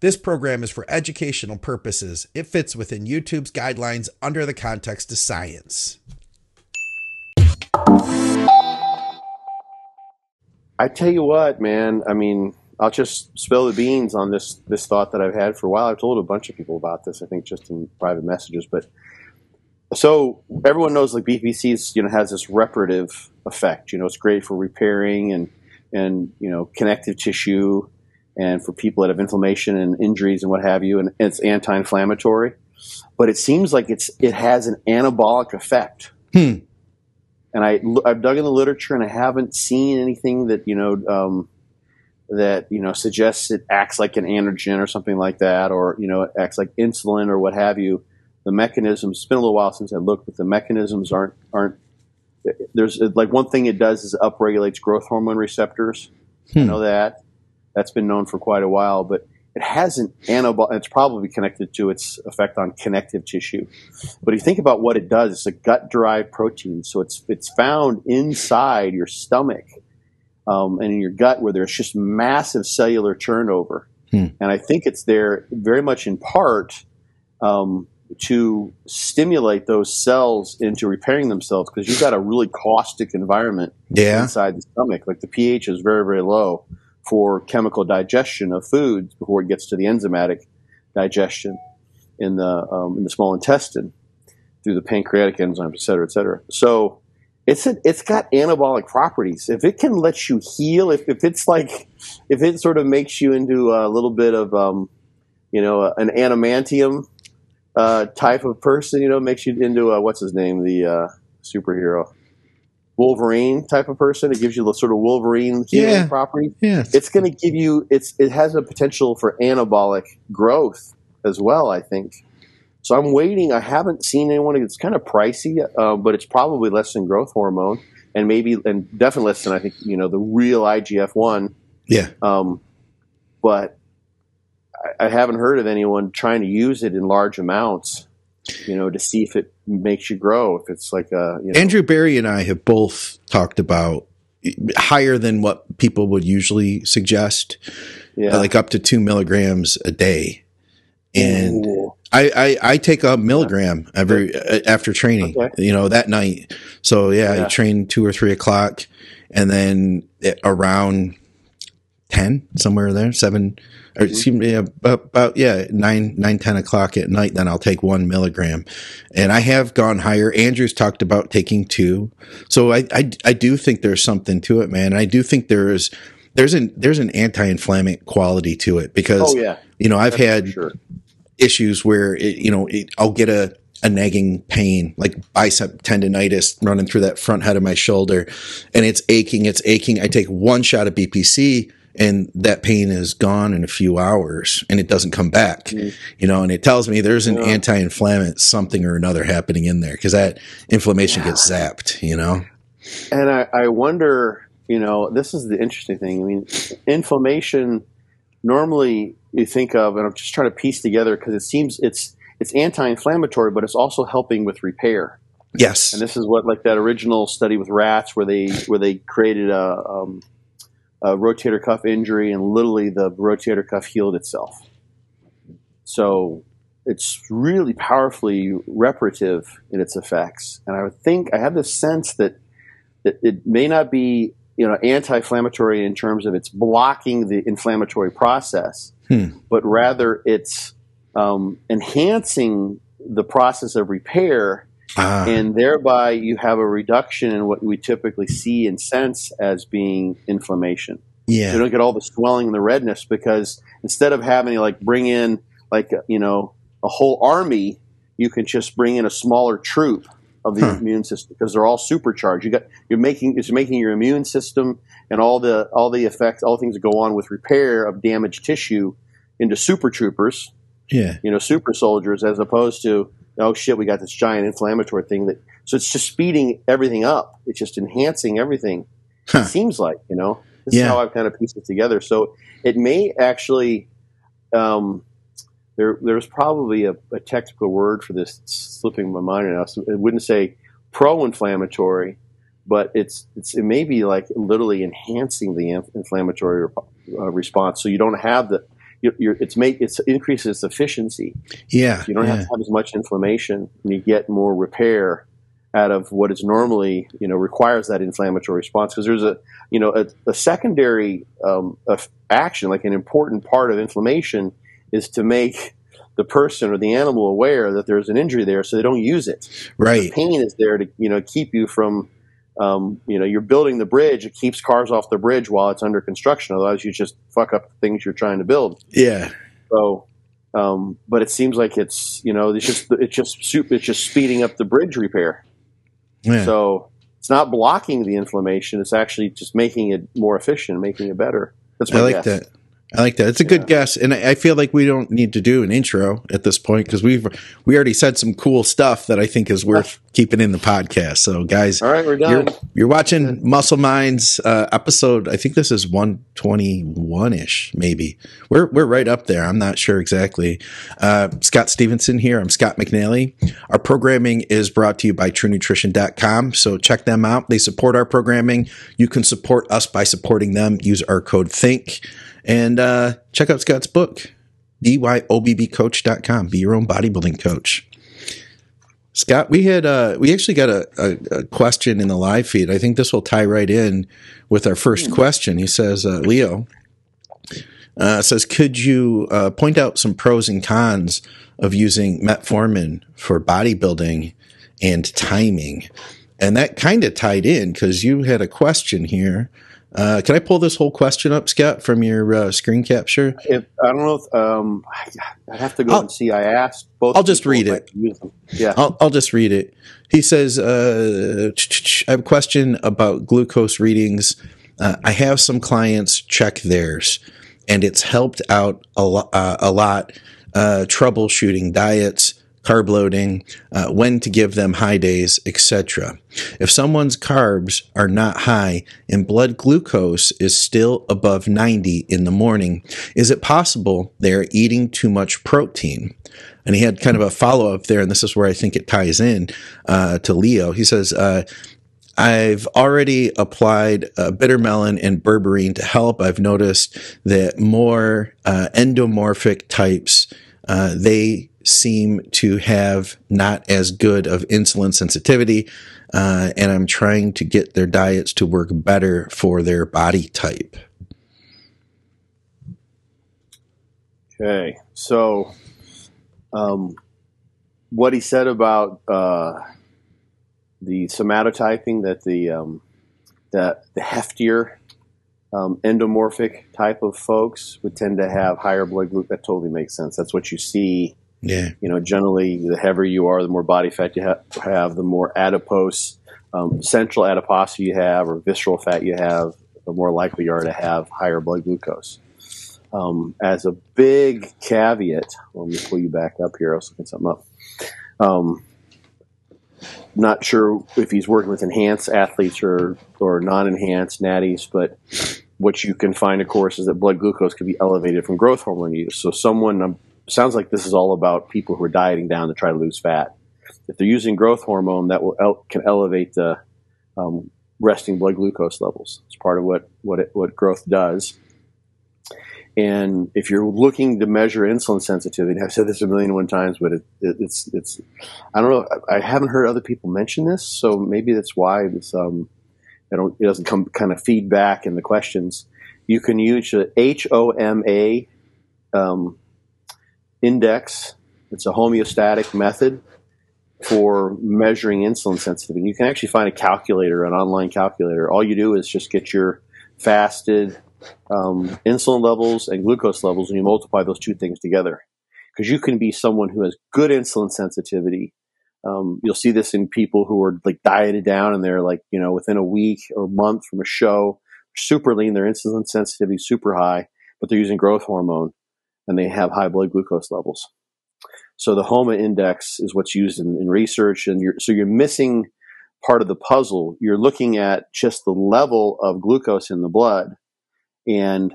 This program is for educational purposes. It fits within YouTube's guidelines under the context of science. I tell you what, man, I mean, I'll just spill the beans on this thought that I've had for a while. I've told a bunch of people about this, I think just in private messages, but so everyone knows like BPC, you know, has this reparative effect. You know, it's great for repairing and you know, connective tissue and for people that have inflammation and injuries and what have you, and it's anti-inflammatory. But it seems like it has an anabolic effect. And I've dug in the literature and I haven't seen anything that, you know, suggests it acts like an androgen or something like that, or, you know, it acts like insulin or what have you. The mechanisms, it's been a little while since I looked, but the mechanisms aren't there's like one thing it does is upregulates growth hormone receptors. I know that. That's been known for quite a while, but it has an anabolic, it's probably connected to its effect on connective tissue. But if you think about what it does, it's a gut-derived protein, so it's found inside your stomach and in your gut where there's just massive cellular turnover. And I think it's there very much in part to stimulate those cells into repairing themselves, because you've got a really caustic environment inside the stomach. Like the pH is very, very low for chemical digestion of foods before it gets to the enzymatic digestion in the small intestine through the pancreatic enzymes, et cetera, et cetera. So it's got anabolic properties. If it can let you heal, if it sort of makes you into a little bit of, you know, an adamantium type of person, you know, makes you into a, what's his name, the superhero. Wolverine type of person. It gives you the sort of Wolverine healing property. It's going to give you, it has a potential for anabolic growth as well, I think. So I'm waiting. I haven't seen anyone. It's kind of pricey, but it's probably less than growth hormone and maybe, and definitely less than, I think, you know, the real IGF-1. But I haven't heard of anyone trying to use it in large amounts, you know, to see if it makes you grow, if it's like a, you know. Andrew Barry and I have both talked about higher than what people would usually suggest, like up to 2 milligrams a day. And I take a milligram every after training, you know, that night. So I train 2 or 3 o'clock, and then around 10, somewhere there, 7 or excuse me, about 9, 10 o'clock at night, then I'll take 1 milligram. And I have gone higher. Andrew's talked about taking 2. So I do think there's something to it, man. I do think there's an anti-inflammatory quality to it, because you know, I've had issues where I'll get a nagging pain, like bicep tendonitis running through that front head of my shoulder, and it's aching. I take 1 shot of BPC and that pain is gone in a few hours, and it doesn't come back, you know, and it tells me there's an anti-inflammant something or another happening in there, because that inflammation gets zapped, you know. And I wonder, you know, this is the interesting thing. I mean, inflammation, normally you think of, and I'm just trying to piece together, because it seems it's anti-inflammatory, but it's also helping with repair. Yes. And this is what, like that original study with rats where they created a rotator cuff injury, and literally the rotator cuff healed itself. So it's really powerfully reparative in its effects. And I would think, I have this sense that it may not be, you know, anti-inflammatory in terms of it's blocking the inflammatory process, but rather it's enhancing the process of repair. And thereby you have a reduction in what we typically see and sense as being inflammation. Yeah. So you don't get all the swelling and the redness, because instead of having to like bring in like, you know, a whole army, you can just bring in a smaller troop of the immune system, because they're all supercharged. It's making your immune system and all the effects, all the things that go on with repair of damaged tissue into super troopers. Yeah. You know, super soldiers, as opposed to, oh shit, we got this giant inflammatory thing that, so it's just speeding everything up. It's just enhancing everything. It seems like, you know, this is how I've kind of pieced it together. So it may actually, there's probably a technical word for this slipping my mind right now. So it wouldn't say pro-inflammatory, but it may be like literally enhancing the inflammatory response. So you don't have the, it increases efficiency. Yeah, you don't have to have as much inflammation, and you get more repair out of what is normally, requires that inflammatory response, because there's a secondary action, like an important part of inflammation is to make the person or the animal aware that there's an injury there, so they don't use it. Right, the pain is there to keep you from. You're building the bridge. It keeps cars off the bridge while it's under construction. Otherwise, you just fuck up the things you're trying to build. Yeah. So, but it seems like it's just speeding up the bridge repair. Yeah. So it's not blocking the inflammation. It's actually just making it more efficient, making it better. That's my guess. I like that. It's a good guess, and I feel like we don't need to do an intro at this point because we already said some cool stuff that I think is worth keeping in the podcast. So, guys, all right, we're done. You're watching Muscle Minds episode. I think this is 121-ish, maybe. We're right up there. I'm not sure exactly. Scott Stevenson here. I'm Scott McNally. Our programming is brought to you by TrueNutrition.com. So check them out. They support our programming. You can support us by supporting them. Use our code THINK. And check out Scott's book, dyobbcoach.com. Be your own bodybuilding coach. Scott, we had we actually got a question in the live feed. I think this will tie right in with our first question. He says, Leo says, could you point out some pros and cons of using metformin for bodybuilding and timing? And that kind of tied in because you had a question here. Can I pull this whole question up, Scott, from your screen capture? I don't know. I'd have to go and see. I asked both. I'll just read it. Yeah, I'll just read it. He says, I have a question about glucose readings. I have some clients check theirs, and it's helped out a lot troubleshooting diets, carb loading, when to give them high days, etc. If someone's carbs are not high and blood glucose is still above 90 in the morning, is it possible they're eating too much protein? And he had kind of a follow-up there, and this is where I think it ties in to Leo. He says, I've already applied bitter melon and berberine to help. I've noticed that more endomorphic types, they seem to have not as good of insulin sensitivity, and I'm trying to get their diets to work better for their body type. Okay, so what he said about the somatotyping, that the heftier endomorphic type of folks would tend to have higher blood glucose, that totally makes sense. That's what you see. Yeah, generally, the heavier you are, the more body fat you have, the more adipose, central adiposity you have, or visceral fat you have, the more likely you are to have higher blood glucose. As a big caveat, let me pull you back up here. I was looking something up. Not sure if he's working with enhanced athletes or non-enhanced natties, but what you can find, of course, is that blood glucose can be elevated from growth hormone use. So sounds like this is all about people who are dieting down to try to lose fat. If they're using growth hormone, that will can elevate the resting blood glucose levels. It's part of what growth does. And if you're looking to measure insulin sensitivity, I've said this 1,000,001 times, but it's I don't know. I haven't heard other people mention this, so maybe that's why it's it doesn't come kind of feedback in the questions. You can use the HOMA. Index. It's a homeostatic method for measuring insulin sensitivity. And you can actually find a calculator, an online calculator. All you do is just get your fasted insulin levels and glucose levels, and you multiply those two things together. Because you can be someone who has good insulin sensitivity. You'll see this in people who are like dieted down, and they're like, within a week or month from a show, super lean, their insulin sensitivity is super high, but they're using growth hormone, and they have high blood glucose levels. So the HOMA index is what's used in research, and you're missing part of the puzzle. You're looking at just the level of glucose in the blood, and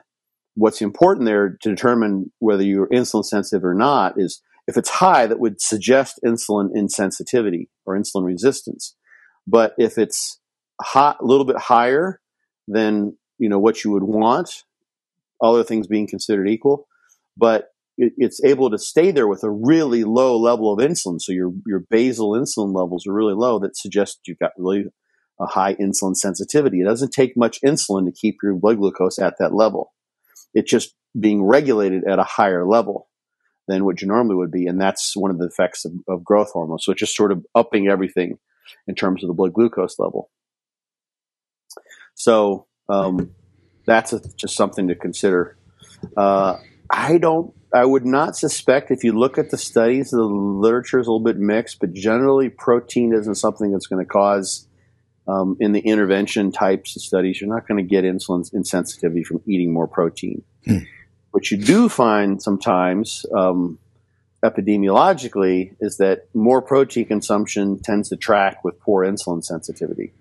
what's important there to determine whether you're insulin sensitive or not is if it's high, that would suggest insulin insensitivity or insulin resistance. But if it's a little bit higher than what you would want, other things being considered equal, but it's able to stay there with a really low level of insulin. So your basal insulin levels are really low. That suggests you've got really a high insulin sensitivity. It doesn't take much insulin to keep your blood glucose at that level. It's just being regulated at a higher level than what you normally would be. And that's one of the effects of growth hormone. So it's just sort of upping everything in terms of the blood glucose level. So that's just something to consider. I would not suspect, if you look at the studies, the literature is a little bit mixed, but generally protein isn't something that's going to cause, in the intervention types of studies, you're not going to get insulin insensitivity from eating more protein. What you do find sometimes epidemiologically is that more protein consumption tends to track with poor insulin sensitivity.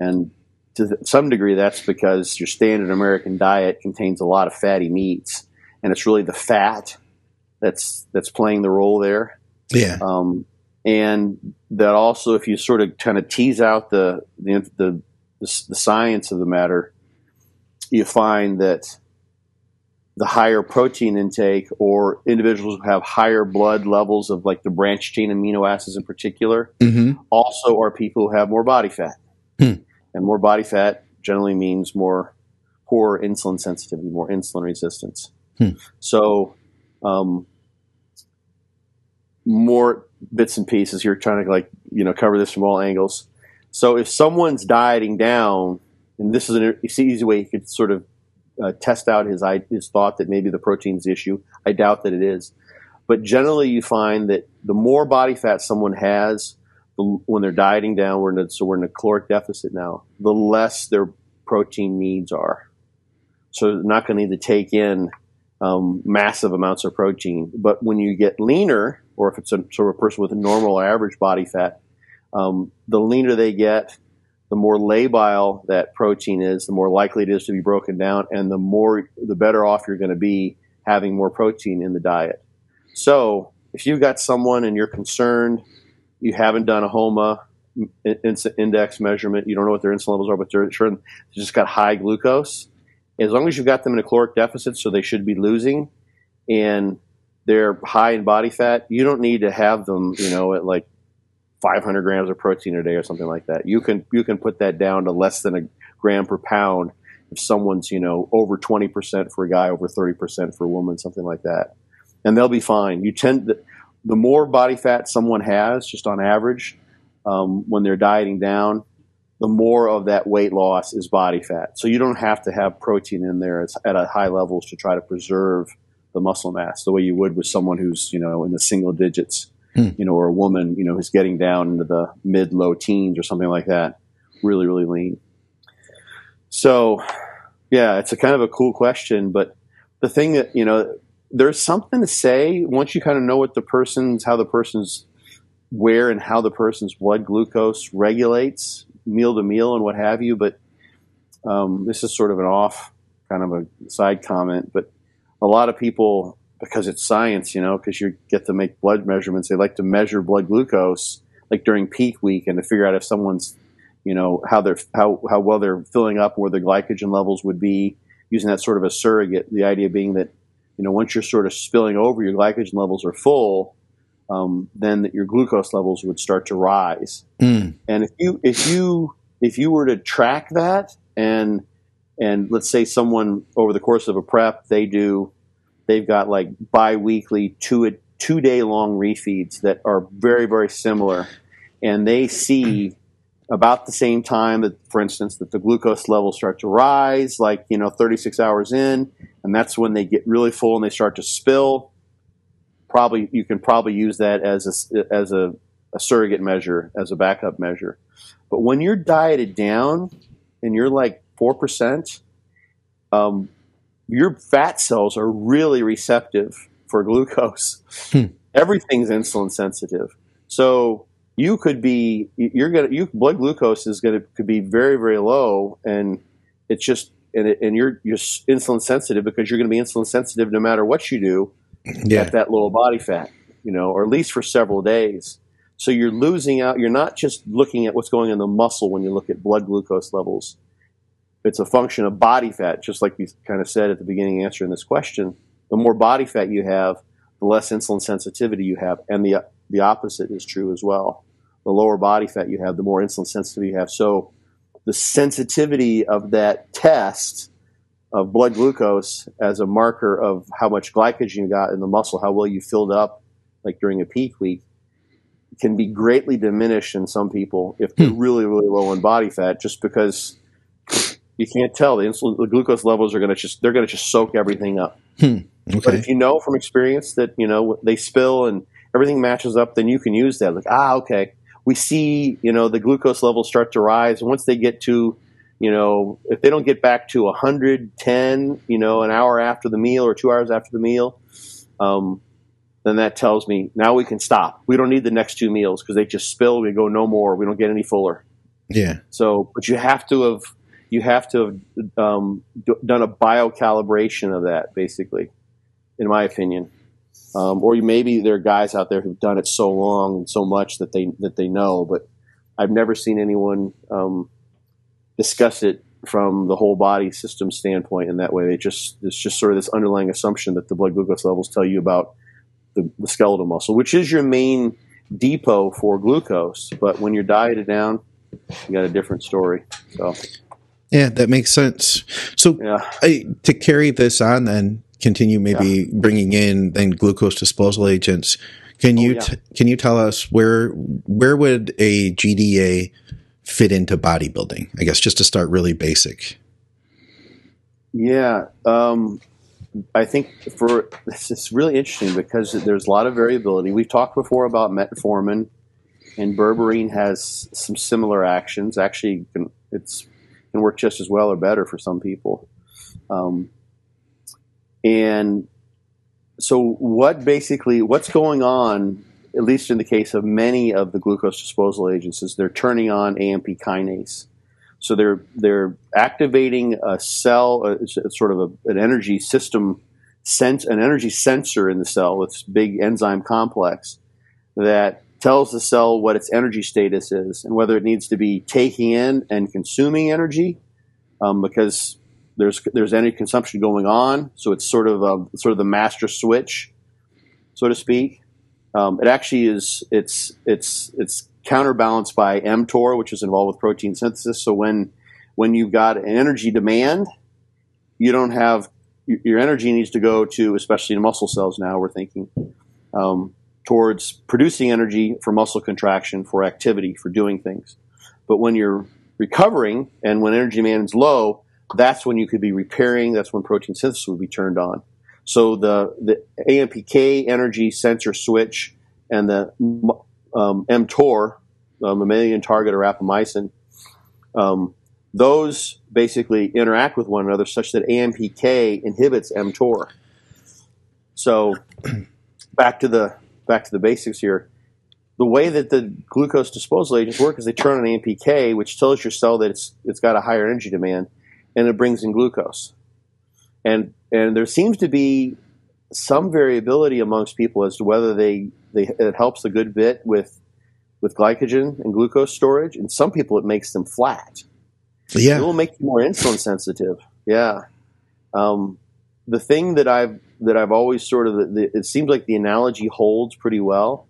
And to some degree, that's because your standard American diet contains a lot of fatty meats. And it's really the fat that's playing the role there. Yeah. And that also, if you sort of kind of tease out the science of the matter, you find that the higher protein intake, or individuals who have higher blood levels of like the branched chain amino acids in particular, also are people who have more body fat. And more body fat generally means more poor insulin sensitivity, more insulin resistance. So, more bits and pieces here, trying to cover this from all angles. So if someone's dieting down, and this is an easy way you could sort of test out his thought that maybe the protein's the issue. I doubt that it is. But generally you find that the more body fat someone has when they're dieting down, we're in a caloric deficit now, the less their protein needs are. So they're not going to need to take in massive amounts of protein. But when you get leaner, or if it's a sort of a person with a normal or average body fat, the leaner they get, the more labile that protein is, the more likely it is to be broken down, and the better off you're going to be having more protein in the diet. So if you've got someone and you're concerned, you haven't done a HOMA index measurement, you don't know what their insulin levels are, but they're sure they just got high glucose. As long as you've got them in a caloric deficit, so they should be losing, and they're high in body fat, you don't need to have them, at like 500 grams of protein a day or something like that. You can put that down to less than a gram per pound if someone's, over 20% for a guy, over 30% for a woman, something like that. And they'll be fine. The more body fat someone has, just on average, when they're dieting down, the more of that weight loss is body fat. So you don't have to have protein in there at a high levels to try to preserve the muscle mass the way you would with someone who's, in the single digits, or a woman, who's getting down into the mid-low teens or something like that, really, really lean. So, yeah, it's a kind of a cool question, but the thing that, there's something to say once you kind of know what how the person's blood glucose regulates meal to meal and what have you. But this is sort of an off kind of a side comment. But a lot of people, because it's science, because you get to make blood measurements, they like to measure blood glucose like during peak week and to figure out if someone's, how well they're filling up, where the glycogen levels would be, using that sort of a surrogate. The idea being that, once you're sort of spilling over, your glycogen levels are full, then that your glucose levels would start to rise. And if you were to track that, and let's say someone over the course of a prep, they've got like biweekly two-day long refeeds that are very, very similar, and they see about the same time that, for instance, that the glucose levels start to rise, 36 hours in, and that's when they get really full and they start to spill. You can probably use that as a surrogate measure, as a backup measure. But when you're dieted down and you're like 4%, your fat cells are really receptive for glucose. Everything's insulin sensitive, so blood glucose could be very, very low, and it's just and you're insulin sensitive because you're going to be insulin sensitive no matter what you do. Yeah. At that low body fat, or at least for several days. So you're losing out. You're not just looking at what's going on in the muscle when you look at blood glucose levels. It's a function of body fat, just like you kind of said at the beginning answering this question. The more body fat you have, the less insulin sensitivity you have, and the opposite is true as well. The lower body fat you have, the more insulin sensitivity you have. So the sensitivity of that test of blood glucose as a marker of how much glycogen you got in the muscle, how well you filled up, like during a peak week, can be greatly diminished in some people if they're really, really low on body fat, just because you can't tell. The insulin, the glucose levels are going to just, they're going to just soak everything up. Okay. But if you know from experience that, you know, they spill and everything matches up, then you can use that. Like, ah, okay. We see, you know, the glucose levels start to rise. And once they get to, you know, if they don't get back to 110, you know, an hour after the meal or 2 hours after the meal, then that tells me now we can stop. We don't need the next two meals because they just spill. We go no more. We don't get any fuller. Yeah. So, but you have to have done a biocalibration of that, basically, in my opinion. Or maybe there are guys out there who've done it so long and so much that they know, but I've never seen anyone discuss it from the whole body system standpoint in that way. It's just sort of this underlying assumption that the blood glucose levels tell you about the skeletal muscle, which is your main depot for glucose. But when you're dieted down, you got a different story. So, yeah, that makes sense. So yeah. To carry this on then, continue maybe bringing in then glucose disposal agents. Can you tell us where would a GDA fit into bodybuilding? I guess just to start really basic. Yeah, I think it's really interesting because there's a lot of variability. We've talked before about metformin, and berberine has some similar actions. Actually, it can work just as well or better for some people. And so what's going on, at least in the case of many of the glucose disposal agents, is they're turning on AMP kinase. So they're activating a cell, sort of an energy system, an energy sensor in the cell with this big enzyme complex that tells the cell what its energy status is and whether it needs to be taking in and consuming energy, because there's energy consumption going on, so it's sort of the master switch, so to speak. It actually is it's counterbalanced by mTOR, which is involved with protein synthesis. So when you've got an energy demand, you don't have your energy needs to go to, especially in muscle cells now we're thinking, towards producing energy for muscle contraction, for activity, for doing things. But when you're recovering and when energy demand is low, that's when you could be repairing. That's when protein synthesis would be turned on. So the AMPK energy sensor switch and the mTOR, mammalian target or rapamycin, those basically interact with one another such that AMPK inhibits mTOR. So back to the basics here. The way that the glucose disposal agents work is they turn on AMPK, which tells your cell that it's got a higher energy demand, and it brings in glucose. And there seems to be some variability amongst people as to whether it helps a good bit with glycogen and glucose storage. And some people, it makes them flat. Yeah. It will make you more insulin sensitive. Yeah. The thing that I've always sort of, it seems like the analogy holds pretty well.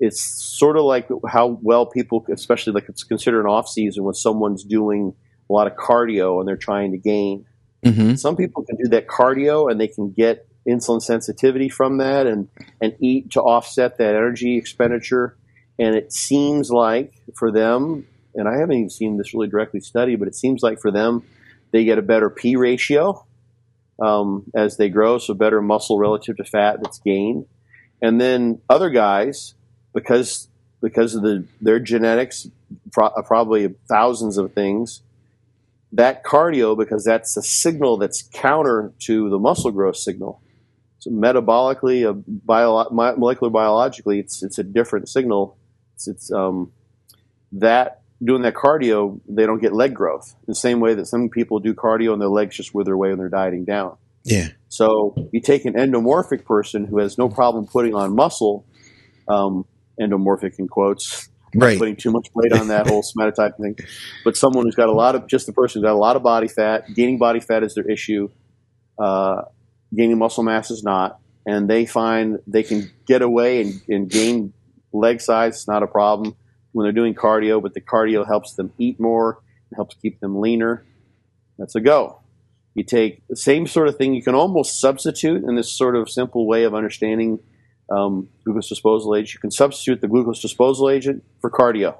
It's sort of like how well people, especially like it's considered an off season when someone's doing a lot of cardio and they're trying to gain. Mm-hmm. Some people can do that cardio and they can get insulin sensitivity from that and eat to offset that energy expenditure. And it seems like for them, and I haven't even seen this really directly studied, but it seems like for them, they get a better P ratio as they grow, so better muscle relative to fat that's gained. And then other guys, because of their genetics, probably thousands of things, that cardio, because that's a signal that's counter to the muscle growth signal. So metabolically, molecular biologically, it's a different signal. That doing that cardio, they don't get leg growth. The same way that some people do cardio and their legs just wither away when they're dieting down. Yeah. So you take an endomorphic person who has no problem putting on muscle, endomorphic in quotes. Right. Putting too much weight on that whole somatotype thing. But someone who's got a lot of, just the person who's got a lot of body fat, gaining body fat is their issue. gaining muscle mass is not, and they find they can get away and gain leg size. It's not a problem when they're doing cardio, but the cardio helps them eat more, it helps keep them leaner. That's a go. You take the same sort of thing. You can almost substitute in this sort of simple way of understanding glucose disposal agent. You can substitute the glucose disposal agent for cardio.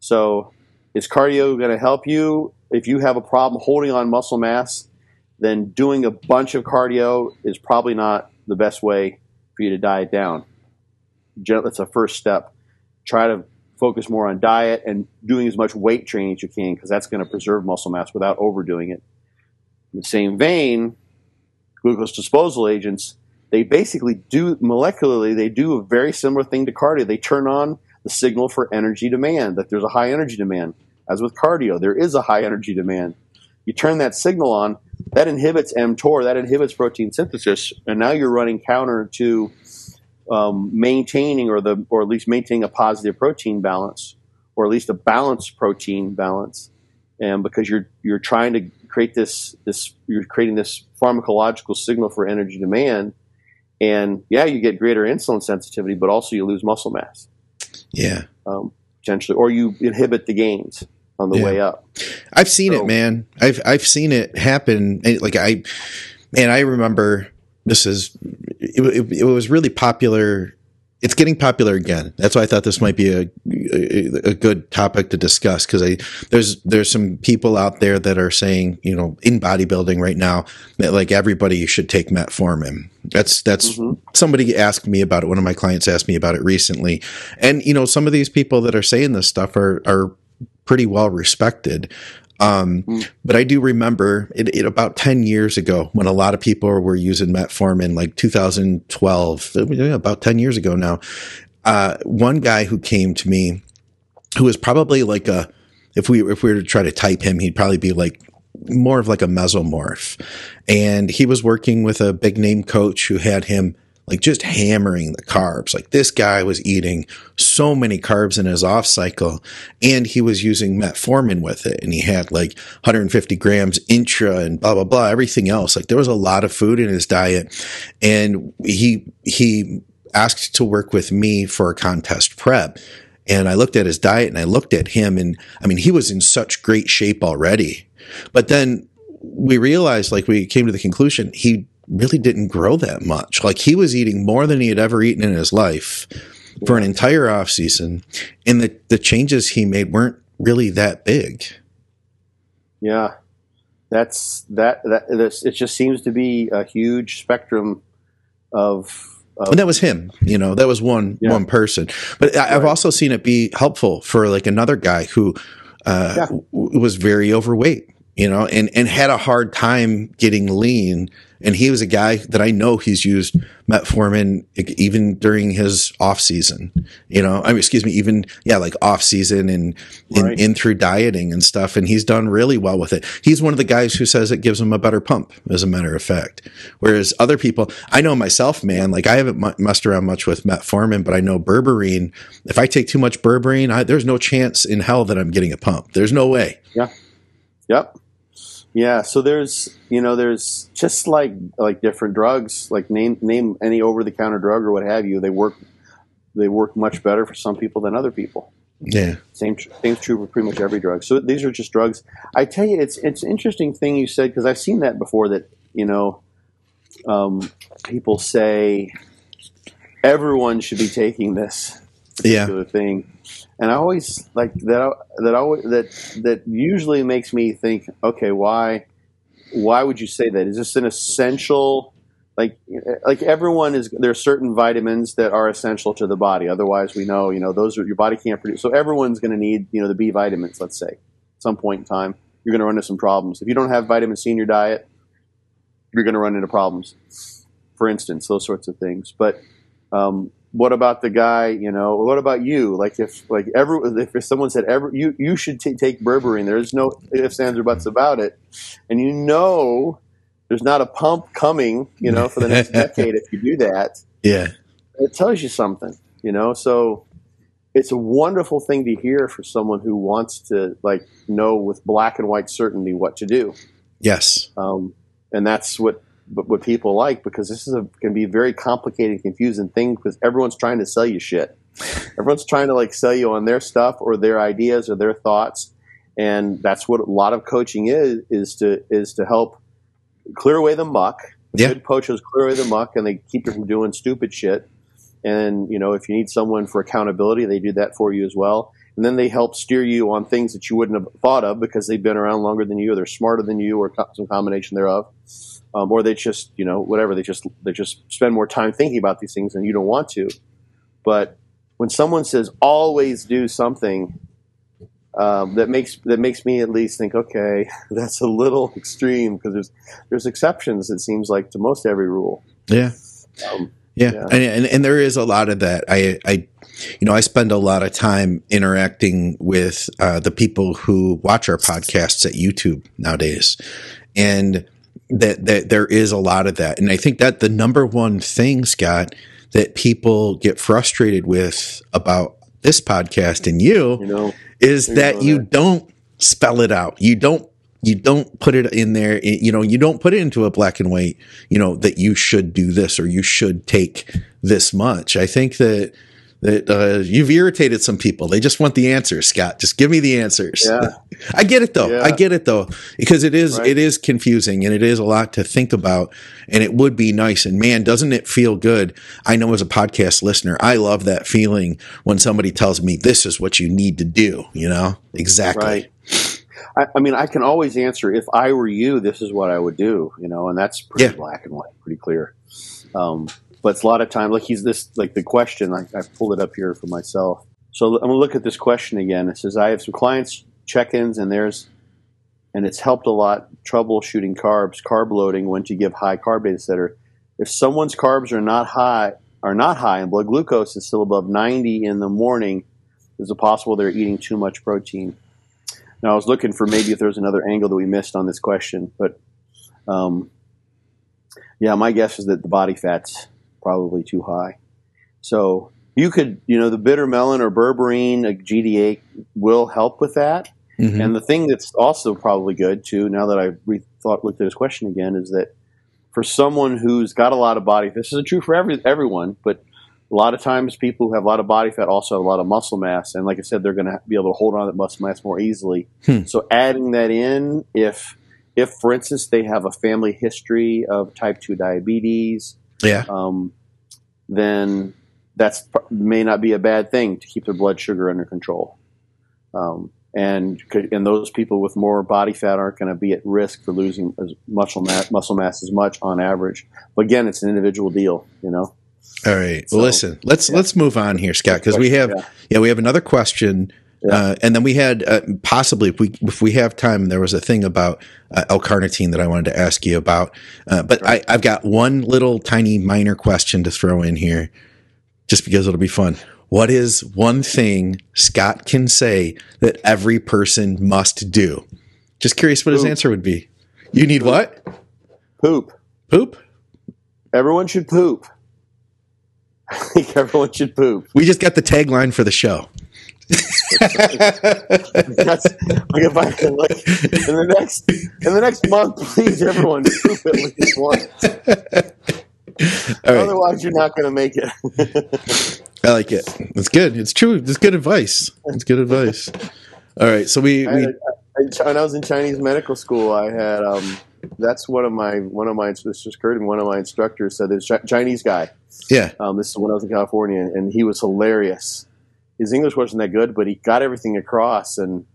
So is cardio going to help you? If you have a problem holding on muscle mass, then doing a bunch of cardio is probably not the best way for you to diet down. That's a first step. Try to focus more on diet and doing as much weight training as you can, because that's going to preserve muscle mass without overdoing it. In the same vein, glucose disposal agents, they basically do, molecularly, they do a very similar thing to cardio. They turn on the signal for energy demand, that there's a high energy demand. As with cardio, there is a high energy demand. You turn that signal on, that inhibits mTOR, that inhibits protein synthesis, and now you're running counter to maintaining, or at least maintaining a positive protein balance, or at least a balanced protein balance. And because you're trying to create this you're creating this pharmacological signal for energy demand, and yeah, you get greater insulin sensitivity, but also you lose muscle mass. Yeah, potentially, or you inhibit the gains on the way up. I've seen it, man. I've seen it happen. Like I remember this is it was really popular. It's getting popular again. That's why I thought this might be a good topic to discuss, because there's some people out there that are saying, you know, in bodybuilding right now, that like everybody should take metformin. That's somebody asked me about it. One of my clients asked me about it recently, and you know, some of these people that are saying this stuff are pretty well respected. But I do remember it about 10 years ago when a lot of people were using metformin, like 2012, about 10 years ago now. One guy who came to me, who was probably like if we were to try to type him, he'd probably be like more of like a mesomorph. And he was working with a big name coach who had him like just hammering the carbs. Like this guy was eating so many carbs in his off cycle, and he was using metformin with it. And he had like 150 grams intra and blah, blah, blah, everything else. Like there was a lot of food in his diet, and he asked to work with me for a contest prep. And I looked at his diet and I looked at him, and I mean, he was in such great shape already, but then we realized, like we came to the conclusion, he really didn't grow that much. Like he was eating more than he had ever eaten in his life for an entire off season. And the changes he made weren't really that big. Yeah. It just seems to be a huge spectrum of and that was him, you know, that was one person, but I've also seen it be helpful for like another guy who, was very overweight, you know, and had a hard time getting lean. And he was a guy that I know he's used metformin even during his off season, you know, like off season and in through dieting and stuff. And he's done really well with it. He's one of the guys who says it gives him a better pump, as a matter of fact. Whereas other people, I know myself, man, like I haven't messed around much with metformin, but I know berberine. If I take too much berberine, there's no chance in hell that I'm getting a pump. There's no way. Yeah. Yep. Yeah, so there's just like different drugs, like name any over-the-counter drug or what have you. They work much better for some people than other people. Yeah, same's true for pretty much every drug. So these are just drugs. I tell you, it's an interesting thing you said, because I've seen that before. That people say everyone should be taking this particular thing. And I always like that usually makes me think, okay, why would you say that? Is this an essential, like everyone is, there are certain vitamins that are essential to the body. Otherwise we know, those are, your body can't produce. So everyone's going to need, the B vitamins, let's say, at some point in time, you're going to run into some problems. If you don't have vitamin C in your diet, you're going to run into problems, for instance, those sorts of things. But, what about the guy, what about you? Like if someone said you should take berberine, there's no ifs, ands, or buts about it. And there's not a pump coming, for the next decade if you do that. Yeah. It tells you something, so it's a wonderful thing to hear for someone who wants to know with black and white certainty what to do. Yes. And that's what what people like, because this is can be a very complicated, confusing thing, because everyone's trying to sell you shit. Everyone's trying to like sell you on their stuff or their ideas or their thoughts, and that's what a lot of coaching is to help clear away the muck. Yeah. Good coaches clear away the muck, and they keep you from doing stupid shit. And, you know, if you need someone for accountability, they do that for you as well. And then they help steer you on things that you wouldn't have thought of because they've been around longer than you, or they're smarter than you, or some combination thereof. Or they just, you know, whatever, they just spend more time thinking about these things than you don't want to. But when someone says always do something, that makes me at least think, okay, that's a little extreme, because there's exceptions, it seems like, to most every rule. Yeah. Yeah. And there is a lot of that. I spend a lot of time interacting with the people who watch our podcasts at YouTube nowadays, and that there is a lot of that. And I think that the number one thing, Scott, that people get frustrated with about this podcast and you is that you don't spell it out. You don't put it in there, you don't put it into a black and white, that you should do this or you should take this much. I think that you've irritated some people. They just want the answers, Scott. Just give me the answers. Yeah. I get it though. Yeah. I get it though, because it is confusing, and it is a lot to think about, and it would be nice. And man, doesn't it feel good? I know, as a podcast listener, I love that feeling when somebody tells me this is what you need to do, exactly. Right. I mean, I can always answer, if I were you, this is what I would do, and that's pretty black and white, pretty clear. But it's a lot of time, the question, I pulled it up here for myself. So I'm going to look at this question again. It says, I have some clients' check-ins, and it's helped a lot, troubleshooting carbs, carb loading, when to give high carb days, et cetera. If someone's carbs are not high, and blood glucose is still above 90 in the morning, is it possible they're eating too much protein? Now, I was looking for maybe if there was another angle that we missed on this question, but my guess is that the body fat's probably too high. So you could, the bitter melon or berberine, a GDA, will help with that. Mm-hmm. And the thing that's also probably good too, now that I've looked at this question again, is that for someone who's got a lot of body fat, this isn't true for everyone, but a lot of times people who have a lot of body fat also have a lot of muscle mass. And like I said, they're going to be able to hold on to that muscle mass more easily. So adding that in, if for instance, they have a family history of type 2 diabetes, then that's may not be a bad thing to keep their blood sugar under control. And those people with more body fat aren't going to be at risk for losing as muscle mass as much on average. But again, it's an individual deal, All right. Well, listen, let's move on here, Scott, because we have another question, and then we had possibly, if we have time, there was a thing about L-carnitine that I wanted to ask you about, but right. I've got one little tiny minor question to throw in here, just because it'll be fun. What is one thing Scott can say that every person must do? Just curious what his answer would be. You need what? Poop. Poop? Everyone should poop. I think everyone should poop. We just got the tagline for the show. In the next month, please, everyone poop at least once. All right. Otherwise, you're not going to make it. I like it. It's good. It's true. It's good advice. All right. So when I was in Chinese medical school, I had that's one of my. This just occurred to me. One of my instructors said, "There's a Chinese guy." Yeah. This is when I was in California, and he was hilarious. His English wasn't that good, but he got everything across. And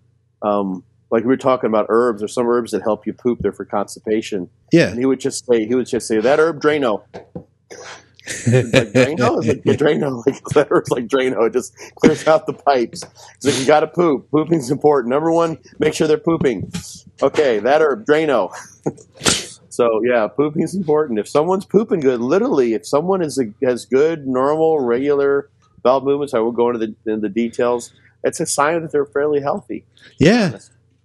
like we were talking about herbs, there's some herbs that help you poop. They're for constipation. Yeah. And he would just say that herb Drano. Like Drano? It's like Drano. Like that herb's like Drano. It just clears out the pipes. It's like, you got to poop. Pooping's important. Number one, make sure they're pooping. Okay, that herb Drano. So yeah, pooping is important. If someone's pooping good, literally, if someone has good, normal, regular bowel movements, I will go into the details. It's a sign that they're fairly healthy. Yeah,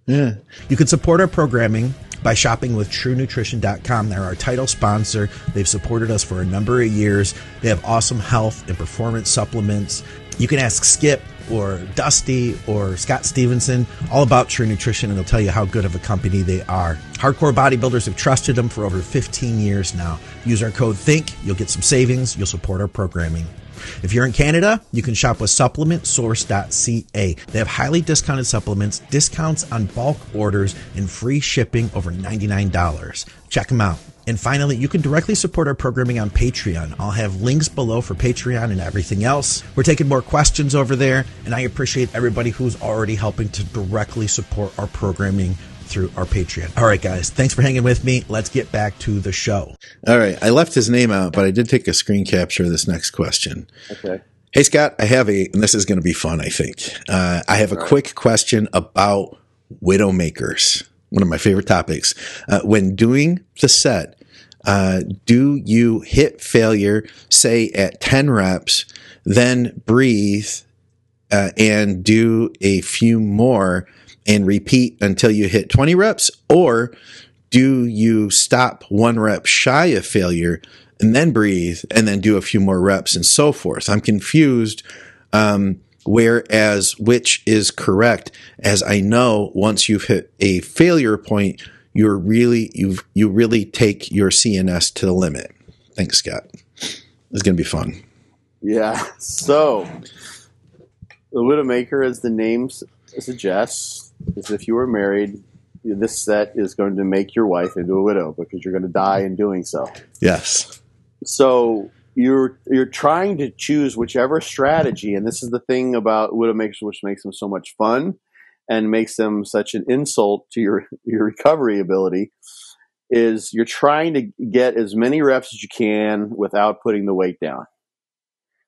yeah. You can support our programming by shopping with TrueNutrition.com. They're our title sponsor. They've supported us for a number of years. They have awesome health and performance supplements. You can ask Skip or Dusty or Scott Stevenson, all about True Nutrition, and they'll tell you how good of a company they are. Hardcore bodybuilders have trusted them for over 15 years now. Use our code THINK. You'll get some savings. You'll support our programming. If you're in Canada, you can shop with SupplementSource.ca. They have highly discounted supplements, discounts on bulk orders, and free shipping over $99. Check them out. And finally, you can directly support our programming on Patreon. I'll have links below for Patreon and everything else. We're taking more questions over there, and I appreciate everybody who's already helping to directly support our programming through our Patreon. All right, guys, thanks for hanging with me. Let's get back to the show. All right, I left his name out, but I did take a screen capture of this next question. Okay. Hey, Scott, I have a, and this is going to be fun, I think. I have a quick question about Widowmakers, one of my favorite topics. When doing the set, do you hit failure, say, at 10 reps, then breathe and do a few more and repeat until you hit 20 reps? Or do you stop one rep shy of failure and then breathe and then do a few more reps and so forth? I'm confused, whereas which is correct, as I know once you've hit a failure point, you're really, you really take your CNS to the limit. Thanks, Scott. It's going to be fun. Yeah. So the Widowmaker, as the name suggests, is if you were married, this set is going to make your wife into a widow because you're going to die in doing so. Yes. So you're trying to choose whichever strategy, and this is the thing about Widowmakers, which makes them so much fun and makes them such an insult to your recovery ability, is you're trying to get as many reps as you can without putting the weight down.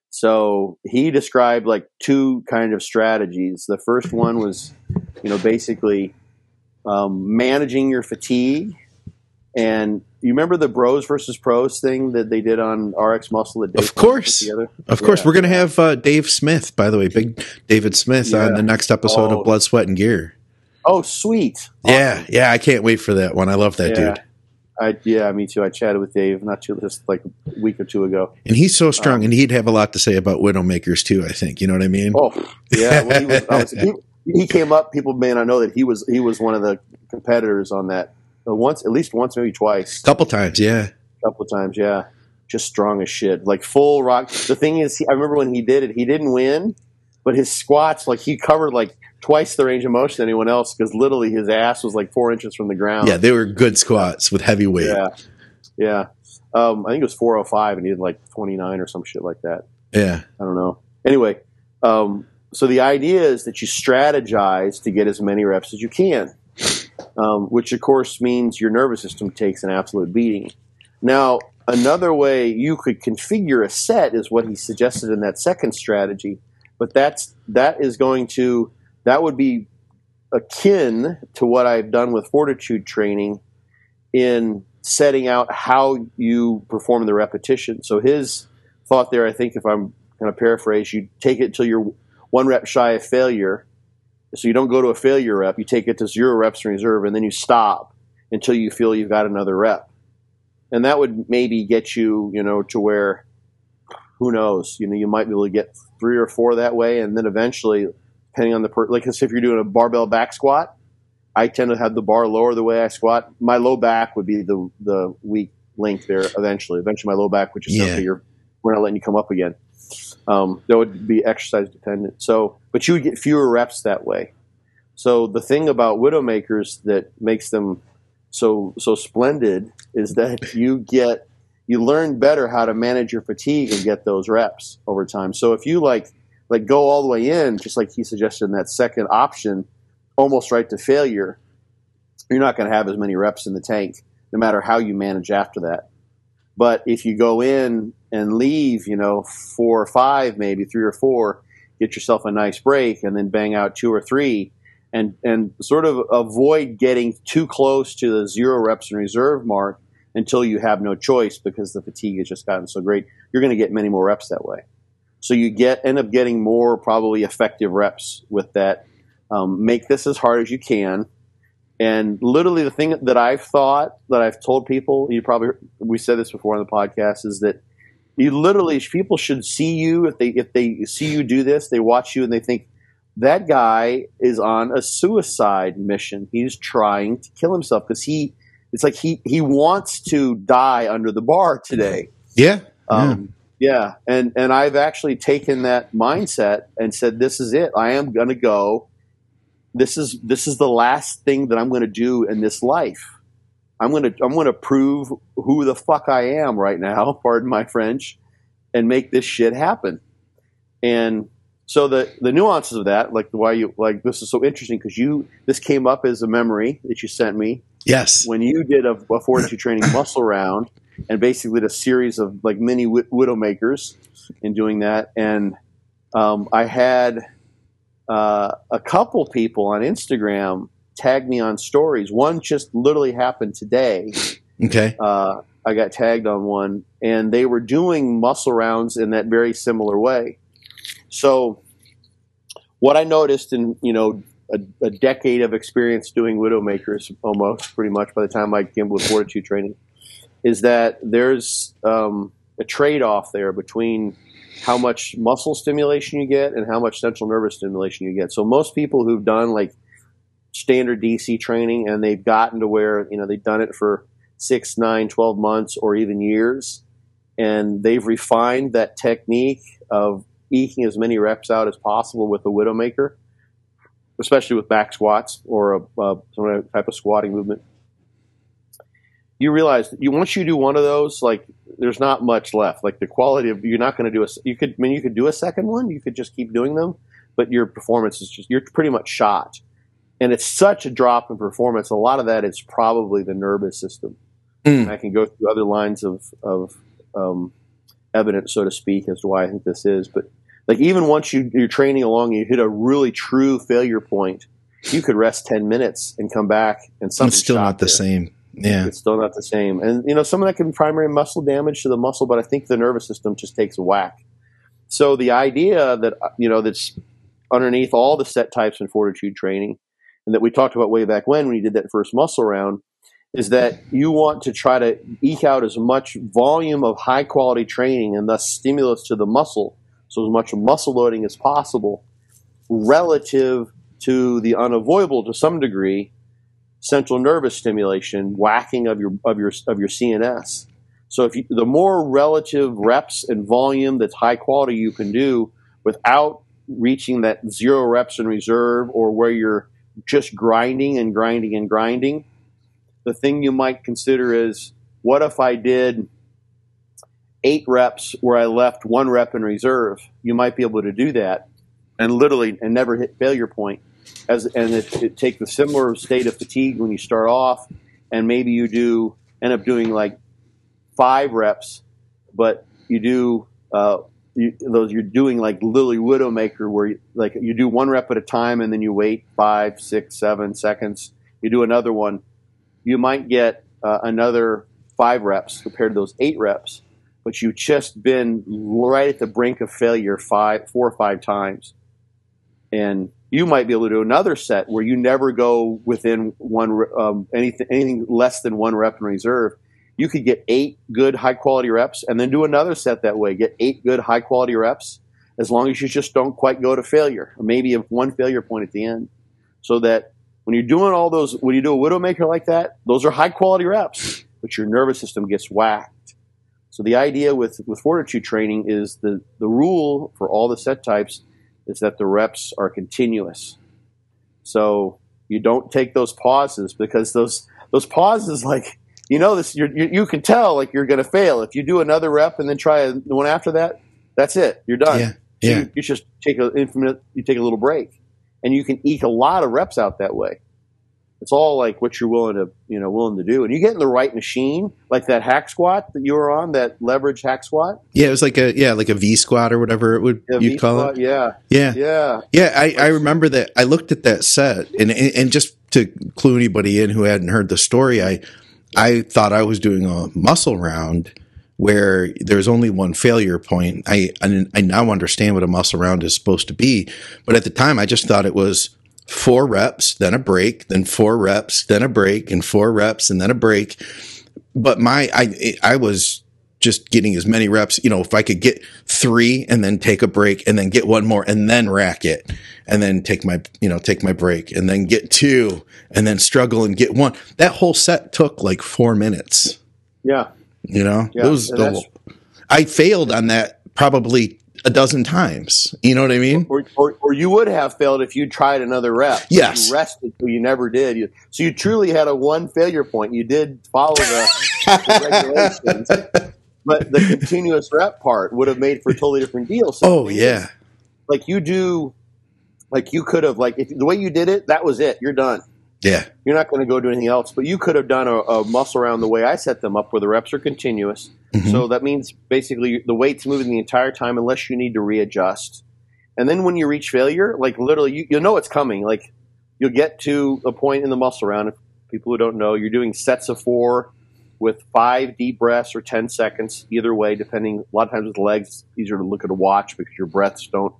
So he described like two kind of strategies. The first one was, basically managing your fatigue. And you remember the Bros versus Pros thing that they did on RX Muscle? Of course. Of course. We're going to have Dave Smith, by the way, big David Smith, on the next episode of Blood, Sweat, and Gear. Oh, sweet. Awesome. Yeah. Yeah. I can't wait for that one. I love that dude. Yeah, me too. I chatted with Dave just like a week or two ago. And he's so strong, and he'd have a lot to say about Widowmakers too, I think. You know what I mean? Oh, yeah. Well, he came up. People may not know that he was one of the competitors on that. At least once, maybe twice. A couple times, yeah. Just strong as shit. Like full rock. The thing is, I remember when he did it, he didn't win, but his squats, like he covered like twice the range of motion than anyone else, because literally his ass was like 4 inches from the ground. Yeah, they were good squats with heavy weight. Yeah. I think it was 405 and he did like 29 or some shit like that. Yeah. I don't know. Anyway, so the idea is that you strategize to get as many reps as you can, which of course means your nervous system takes an absolute beating. Now, another way you could configure a set is what he suggested in that second strategy, but that would be akin to what I've done with Fortitude Training in setting out how you perform the repetition. So his thought there, I think, if I'm going to paraphrase, you take it till you're one rep shy of failure. So you don't go to a failure rep. You take it to 0 reps in reserve, and then you stop until you feel you've got another rep. And that would maybe get you, to where, who knows, you might be able to get 3 or 4 that way, and then eventually – depending on the like if you're doing a barbell back squat, I tend to have the bar lower the way I squat. My low back would be the weak link there eventually. Eventually my low back would just we're not letting you come up again. That would be exercise dependent. So, but you would get fewer reps that way. So the thing about Widowmakers that makes them so splendid is that you learn better how to manage your fatigue and get those reps over time. So if you like go all the way in, just like he suggested in that second option, almost right to failure, you're not going to have as many reps in the tank, no matter how you manage after that. But if you go in and leave, 4 or 5, maybe 3 or 4, get yourself a nice break and then bang out 2 or 3 and sort of avoid getting too close to the 0 reps in reserve mark until you have no choice because the fatigue has just gotten so great. You're going to get many more reps that way. So you end up getting more probably effective reps with that. Make this as hard as you can. And literally the thing that I've told people, we said this before on the podcast, is that people should see you, if they see you do this, they watch you and they think, that guy is on a suicide mission. He's trying to kill himself because he wants to die under the bar today. Yeah. Yeah. And I've actually taken that mindset and said, this is it. I am going to go. This is the last thing that I'm going to do in this life. I'm going to prove who the fuck I am right now, pardon my French, and make this shit happen. And so the nuances of that, like why you like this is so interesting because this came up as a memory that you sent me. Yes. When you did a Fortitude Training muscle round and basically did a series of like mini widowmakers in doing that. And I had a couple people on Instagram tag me on stories. One just literally happened today. Okay. I got tagged on one and they were doing muscle rounds in that very similar way. So what I noticed in, a decade of experience doing widowmakers almost pretty much by the time I came with Fortitude Training is that there's a trade-off there between how much muscle stimulation you get and how much central nervous stimulation you get. So most people who've done like standard DC training and they've gotten to where, they've done it for 6, 9, 12 months or even years, and they've refined that technique of eking as many reps out as possible with a widowmaker, especially with back squats or some type of squatting movement. You realize that once you do one of those, like there's not much left. Like the quality of you're not going to do you could do a second one. You could just keep doing them, but your performance is you're pretty much shot. And it's such a drop in performance. A lot of that is probably the nervous system. Mm. I can go through other lines of evidence, so to speak, as to why I think this is. But like even once you're training along, you hit a really true failure point. You could rest 10 minutes and come back, and something's still not the same. Yeah, it's still not the same. And some of that can be primary muscle damage to the muscle, but I think the nervous system just takes a whack. So the idea that that's underneath all the set types in Fortitude Training, and that we talked about way back when you did that first muscle round, is that you want to try to eke out as much volume of high quality training and thus stimulus to the muscle, so as much muscle loading as possible, relative to the unavoidable to some degree central nervous stimulation, whacking of your CNS. So the more relative reps and volume that's high quality you can do without reaching that 0 reps in reserve or where you're just grinding and grinding and grinding, the thing you might consider is, what if I did 8 reps where I left 1 rep in reserve? You might be able to do that and never hit failure point. And it take the similar state of fatigue when you start off, and maybe you do end up doing like 5 reps, but you do you're doing like Lily Widowmaker where you do 1 rep at a time and then you wait 5, 6, 7 seconds. You do another one. You might get another 5 reps compared to those 8 reps, but you've just been right at the brink of failure 4 or 5 times. And you might be able to do another set where you never go within anything less than 1 rep in reserve. You could get 8 good high-quality reps and then do another set that way. Get 8 good high-quality reps as long as you just don't quite go to failure, or maybe 1 failure point at the end. So that when you're doing all those, when you do a widowmaker like that, those are high-quality reps, but your nervous system gets whacked. So the idea with Fortitude Training is the rule for all the set types is that the reps are continuous. So you don't take those pauses because those pauses like, this. You can tell like you're going to fail if you do another rep and then try the one after that. That's it. You're done. Yeah, yeah. So you just take a little break, and you can eke a lot of reps out that way. It's all like what you're willing to do, and you get in the right machine, like that hack squat that you were on, that leverage hack squat. Yeah, it was like a V squat or whatever you'd call it. Yeah. I remember that. I looked at that set, and just to clue anybody in who hadn't heard the story, I thought I was doing a muscle round where there's only 1 failure point. I now understand what a muscle round is supposed to be, but at the time I just thought it was 4 reps, then a break, then 4 reps, then a break, and 4 reps, and then a break. But I was just getting as many reps. You know, if I could get 3 and then take a break and then get 1 more and then rack it and then take my break and then get 2 and then struggle and get 1. That whole set took like 4 minutes. Yeah. You know, yeah. It was double. I failed on that probably 12 times. You know what I mean? Or you would have failed if you tried another rep. Yes. You rested, but you never did. So you truly had a 1 failure point. You did follow the regulations, but the continuous rep part would have made for a totally different deal. So yeah. Like the way you did it, that was it. You're done. Yeah. You're not going to go do anything else, but you could have done a muscle round the way I set them up where the reps are continuous. Mm-hmm. So that means basically the weight's moving the entire time unless you need to readjust. And then when you reach failure, like literally you'll know it's coming. Like you'll get to a point in the muscle round. If people who don't know, you're doing sets of 4 with 5 deep breaths or 10 seconds either way, depending. A lot of times with legs, it's easier to look at a watch because your breaths don't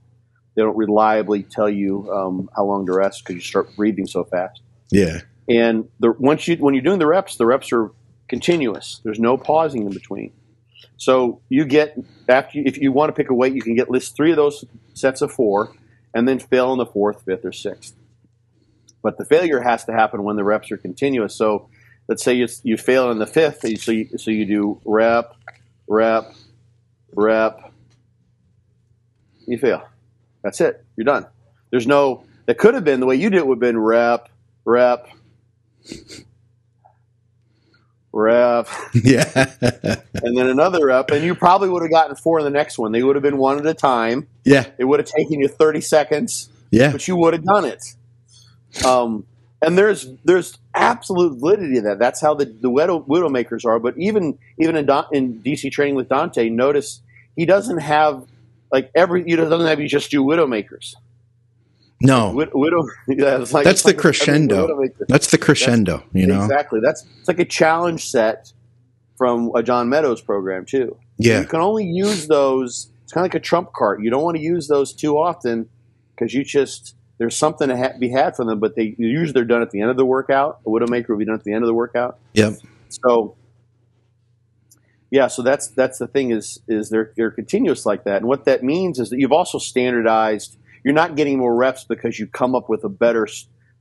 reliably tell you how long to rest because you start breathing so fast. Yeah. And when you're doing the reps are continuous. There's no pausing in between. So you get if you want to pick a weight, you can get list 3 of those sets of 4 and then fail in the 4th, 5th, or 6th. But the failure has to happen when the reps are continuous. So let's say you fail in the 5th, so you do rep, rep, rep. You fail. That's it. You're done. That could have been the way you did it would have been rep, rep, rep. Yeah. And then another rep, and you probably would have gotten 4 in the next one. They would have been 1 at a time. Yeah. It would have taken you 30 seconds. Yeah. But you would have done it. And there's absolute validity to that. That's how the widow makers are. But even in DC training with Dante, notice he doesn't have you just do widow makers. No, that's the crescendo. That's the crescendo, you know. Exactly. It's like a challenge set from a John Meadows program too. Yeah, you can only use those. It's kind of like a trump card. You don't want to use those too often because there's something to be had for them. But usually they're done at the end of the workout. A widowmaker will be done at the end of the workout. Yep. So yeah, so that's the thing is they're continuous like that, and what that means is that you've also standardized. You're not getting more reps because you come up with a better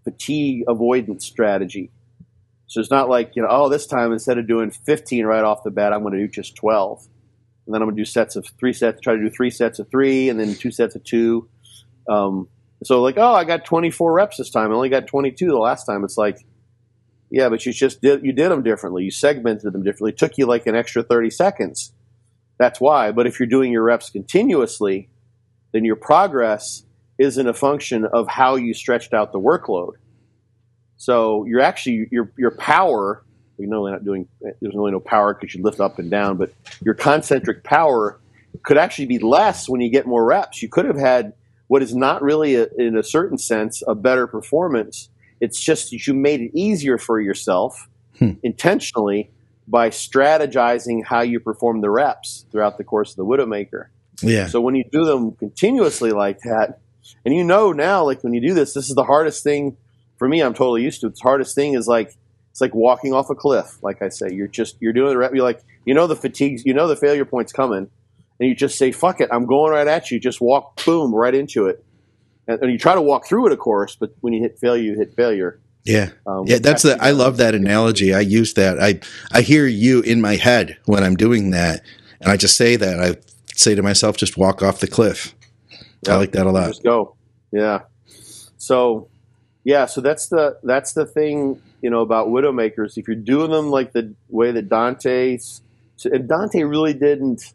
fatigue avoidance strategy. So it's not like, this time instead of doing 15 right off the bat, I'm going to do just 12. And then I'm going to do try to do 3 sets of 3 and then 2 sets of 2. I got 24 reps this time. I only got 22 the last time. It's like, yeah, but you did them differently. You segmented them differently. It took you like an extra 30 seconds. That's why. But if you're doing your reps continuously, then your progress isn't a function of how you stretched out the workload. So you're actually your power. You know, there's really no power because you lift up and down, but your concentric power could actually be less when you get more reps. You could have had what is not really, in a certain sense, a better performance. It's just that you made it easier for yourself intentionally by strategizing how you perform the reps throughout the course of the Widowmaker. Yeah. So when you do them continuously like that, and now, like when you do this is the hardest thing for me. I'm totally used to it. The hardest thing is it's like walking off a cliff. Like I say, you're doing the rep. You're like, the fatigues, the failure point's coming, and you just say, fuck it. I'm going right at you. Just walk, boom, right into it. And you try to walk through it, of course, but when you hit failure, you hit failure. Yeah. I love that analogy. I use that. I hear you in my head when I'm doing that. And I just say that say to myself, just walk off the cliff. Yep. I like that a lot. Just go. Yeah. So that's the thing, about Widowmakers. If you're doing them like the way that Dante really didn't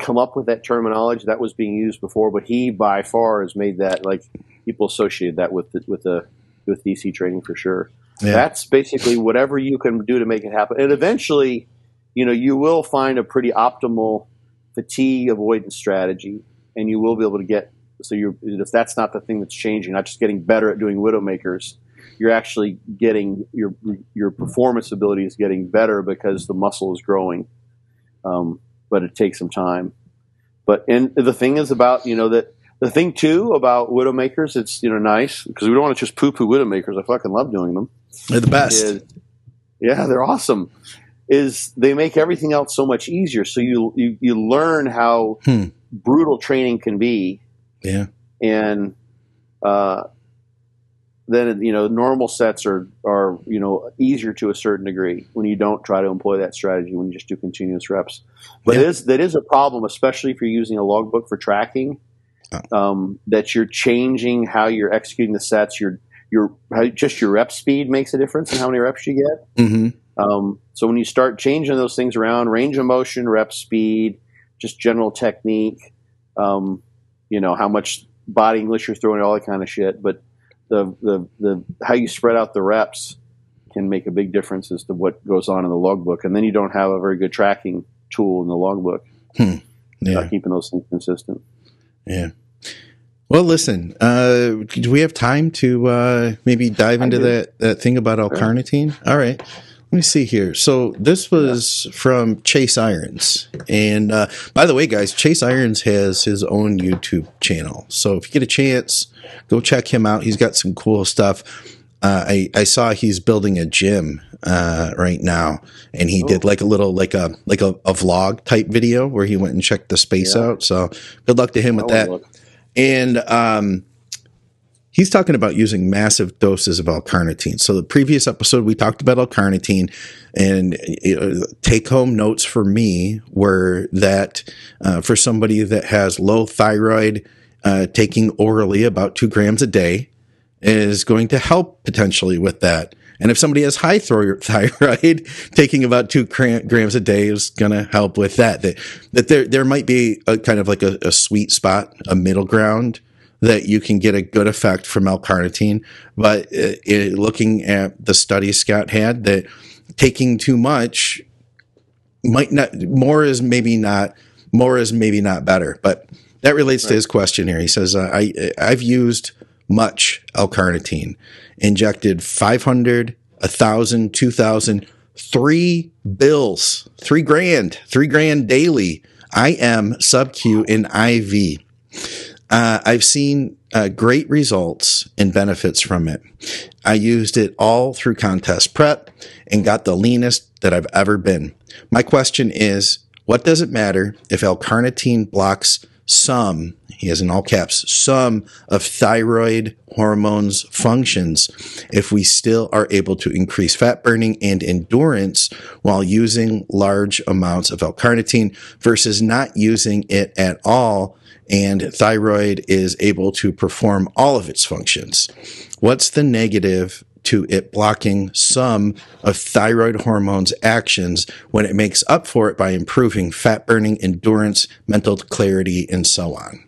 come up with that terminology that was being used before, but he by far has made that, like, people associated that with DC training for sure. Yeah. That's basically whatever you can do to make it happen. And eventually, you will find a pretty optimal fatigue avoidance strategy, and you will be able to get. So if that's not the thing that's changing, not just getting better at doing Widowmakers, you're actually getting your performance ability is getting better because the muscle is growing, but it takes some time. And the thing is about the thing too about Widowmakers, it's nice because we don't want to just poo-poo Widowmakers. I fucking love doing them. They're the best. They're awesome. is they make everything else so much easier. So you learn how brutal training can be. Yeah. And then, you know, normal sets are, you know, easier to a certain degree when you don't try to employ that strategy, when you just do continuous reps. But that is a problem, especially if you're using a logbook for tracking, that you're changing how you're executing the sets. Your rep speed makes a difference in how many reps you get. Mm-hmm. So when you start changing those things around, range of motion, rep speed, just general technique, you know, how much body English you're throwing, all that kind of shit. But the how you spread out the reps can make a big difference as to what goes on in the logbook. And then you don't have a very good tracking tool in the logbook. Hmm. Yeah. Not keeping those things consistent. Yeah. Well, listen, do we have time to maybe dive into that thing about L-carnitine? Sure. All right. Let me see here. So this was from Chase Irons. And by the way, guys, Chase Irons has his own YouTube channel. So if you get a chance, go check him out. He's got some cool stuff. I saw he's building a gym right now, and he did like a vlog type video where he went and checked the space out. So good luck to him with that. And he's talking about using massive doses of L-carnitine. So the previous episode, we talked about L-carnitine, and take-home notes for me were that for somebody that has low thyroid, taking orally about 2 grams a day is going to help potentially with that. And if somebody has high thyroid, taking about 2 grams a day is going to help with that. That there might be a kind of like a sweet spot, a middle ground, that you can get a good effect from L-carnitine. But looking at the study Scott had, that taking too much might not, more is maybe not better. But that relates to his question here. He says, I've used much L-carnitine, injected 500, 1,000, 2,000, $3,000 daily, IM, sub-Q, and IV. I've seen great results and benefits from it. I used it all through contest prep and got the leanest that I've ever been. My question is, what does it matter if L-carnitine blocks some, he has in all caps, some of thyroid hormones functions if we still are able to increase fat burning and endurance while using large amounts of L-carnitine versus not using it at all, and thyroid is able to perform all of its functions? What's the negative to it blocking some of thyroid hormones' actions when it makes up for it by improving fat burning, endurance, mental clarity, and so on?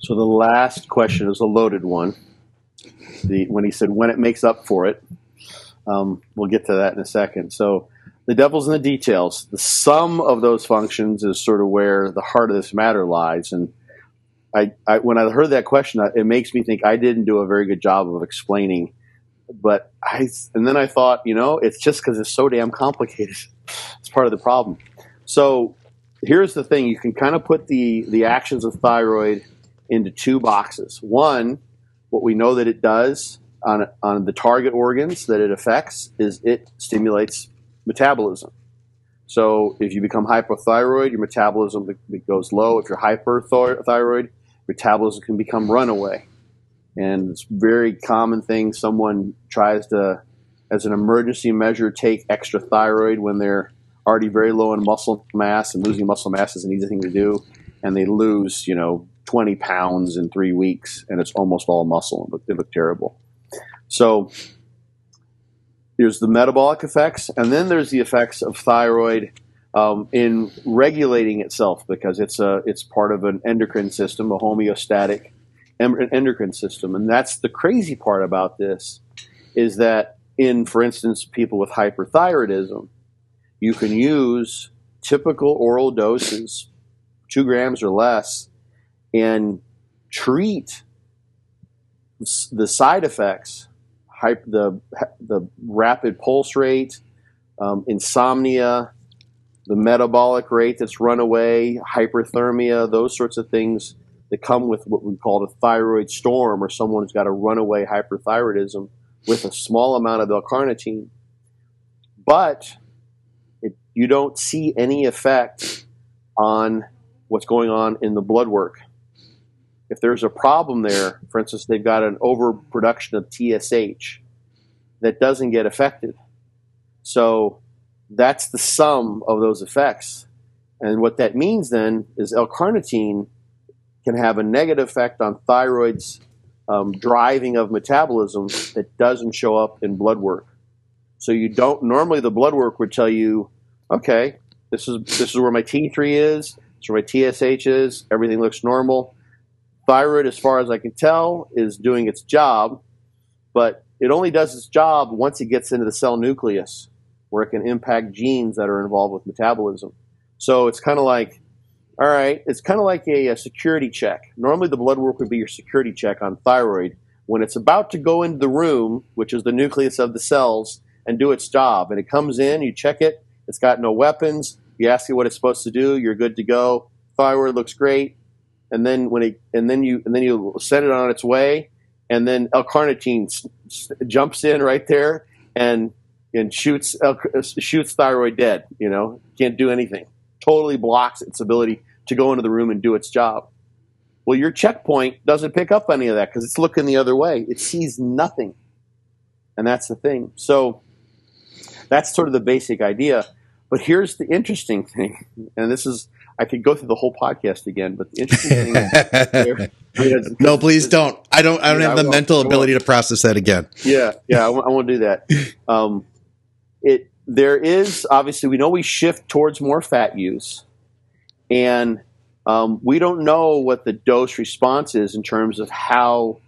So the last question is a loaded one. When he said when it makes up for it, we'll get to that in a second. So the devil's in the details. The sum of those functions is sort of where the heart of this matter lies. And I when I heard that question, it makes me think I didn't do a very good job of explaining. But then I thought, you know, it's just because it's so damn complicated. It's part of the problem. So here's the thing. You can kind of put the actions of thyroid into two boxes. One, what we know that it does on the target organs that it affects is it stimulates metabolism. So if you become hypothyroid, your metabolism goes low. If you're hyperthyroid, metabolism can become runaway. And it's a very common thing. Someone tries to, as an emergency measure, take extra thyroid when they're already very low in muscle mass, and losing muscle mass is an easy thing to do. And they lose, you know, 20 pounds in 3 weeks, and it's almost all muscle. They look terrible. So there's the metabolic effects, and then there's the effects of thyroid in regulating itself, because it's part of an endocrine system, a homeostatic endocrine system. And that's the crazy part about this, is that in, for instance, people with hyperthyroidism, you can use typical oral doses, 2 grams or less, and treat the side effects, the rapid pulse rate, insomnia, the metabolic rate that's runaway, hyperthermia, those sorts of things that come with what we call a thyroid storm, or someone who's got a runaway hyperthyroidism, with a small amount of L-carnitine. But you don't see any effect on what's going on in the blood work. If there's a problem there, for instance, they've got an overproduction of TSH that doesn't get affected. So that's the sum of those effects. And what that means then is L-carnitine can have a negative effect on thyroid's driving of metabolism that doesn't show up in blood work. So you don't, normally the blood work would tell you, okay, this is where my T3 is, this is where my TSH is, everything looks normal. Thyroid, as far as I can tell, is doing its job, but it only does its job once it gets into the cell nucleus, where it can impact genes that are involved with metabolism. So it's kind of like, all right, it's kind of like a security check. Normally the blood work would be your security check on thyroid when it's about to go into the room, which is the nucleus of the cells, and do its job. And it comes in, you check it, it's got no weapons, you ask it what it's supposed to do, you're good to go, thyroid looks great, and then when it, and then you send it on its way, and then L-carnitine jumps in right there and shoots thyroid dead. You know, can't do anything. Totally blocks its ability to go into the room and do its job. Well, your checkpoint doesn't pick up any of that because it's looking the other way. It sees nothing, and that's the thing. So that's sort of the basic idea. But here's the interesting thing, and this is. I could go through the whole podcast again, but the interesting thing is, no, please don't. I don't have the mental ability to process that again. Yeah, I won't do that. There is, obviously, we know we shift towards more fat use, and we don't know what the dose response is in terms of how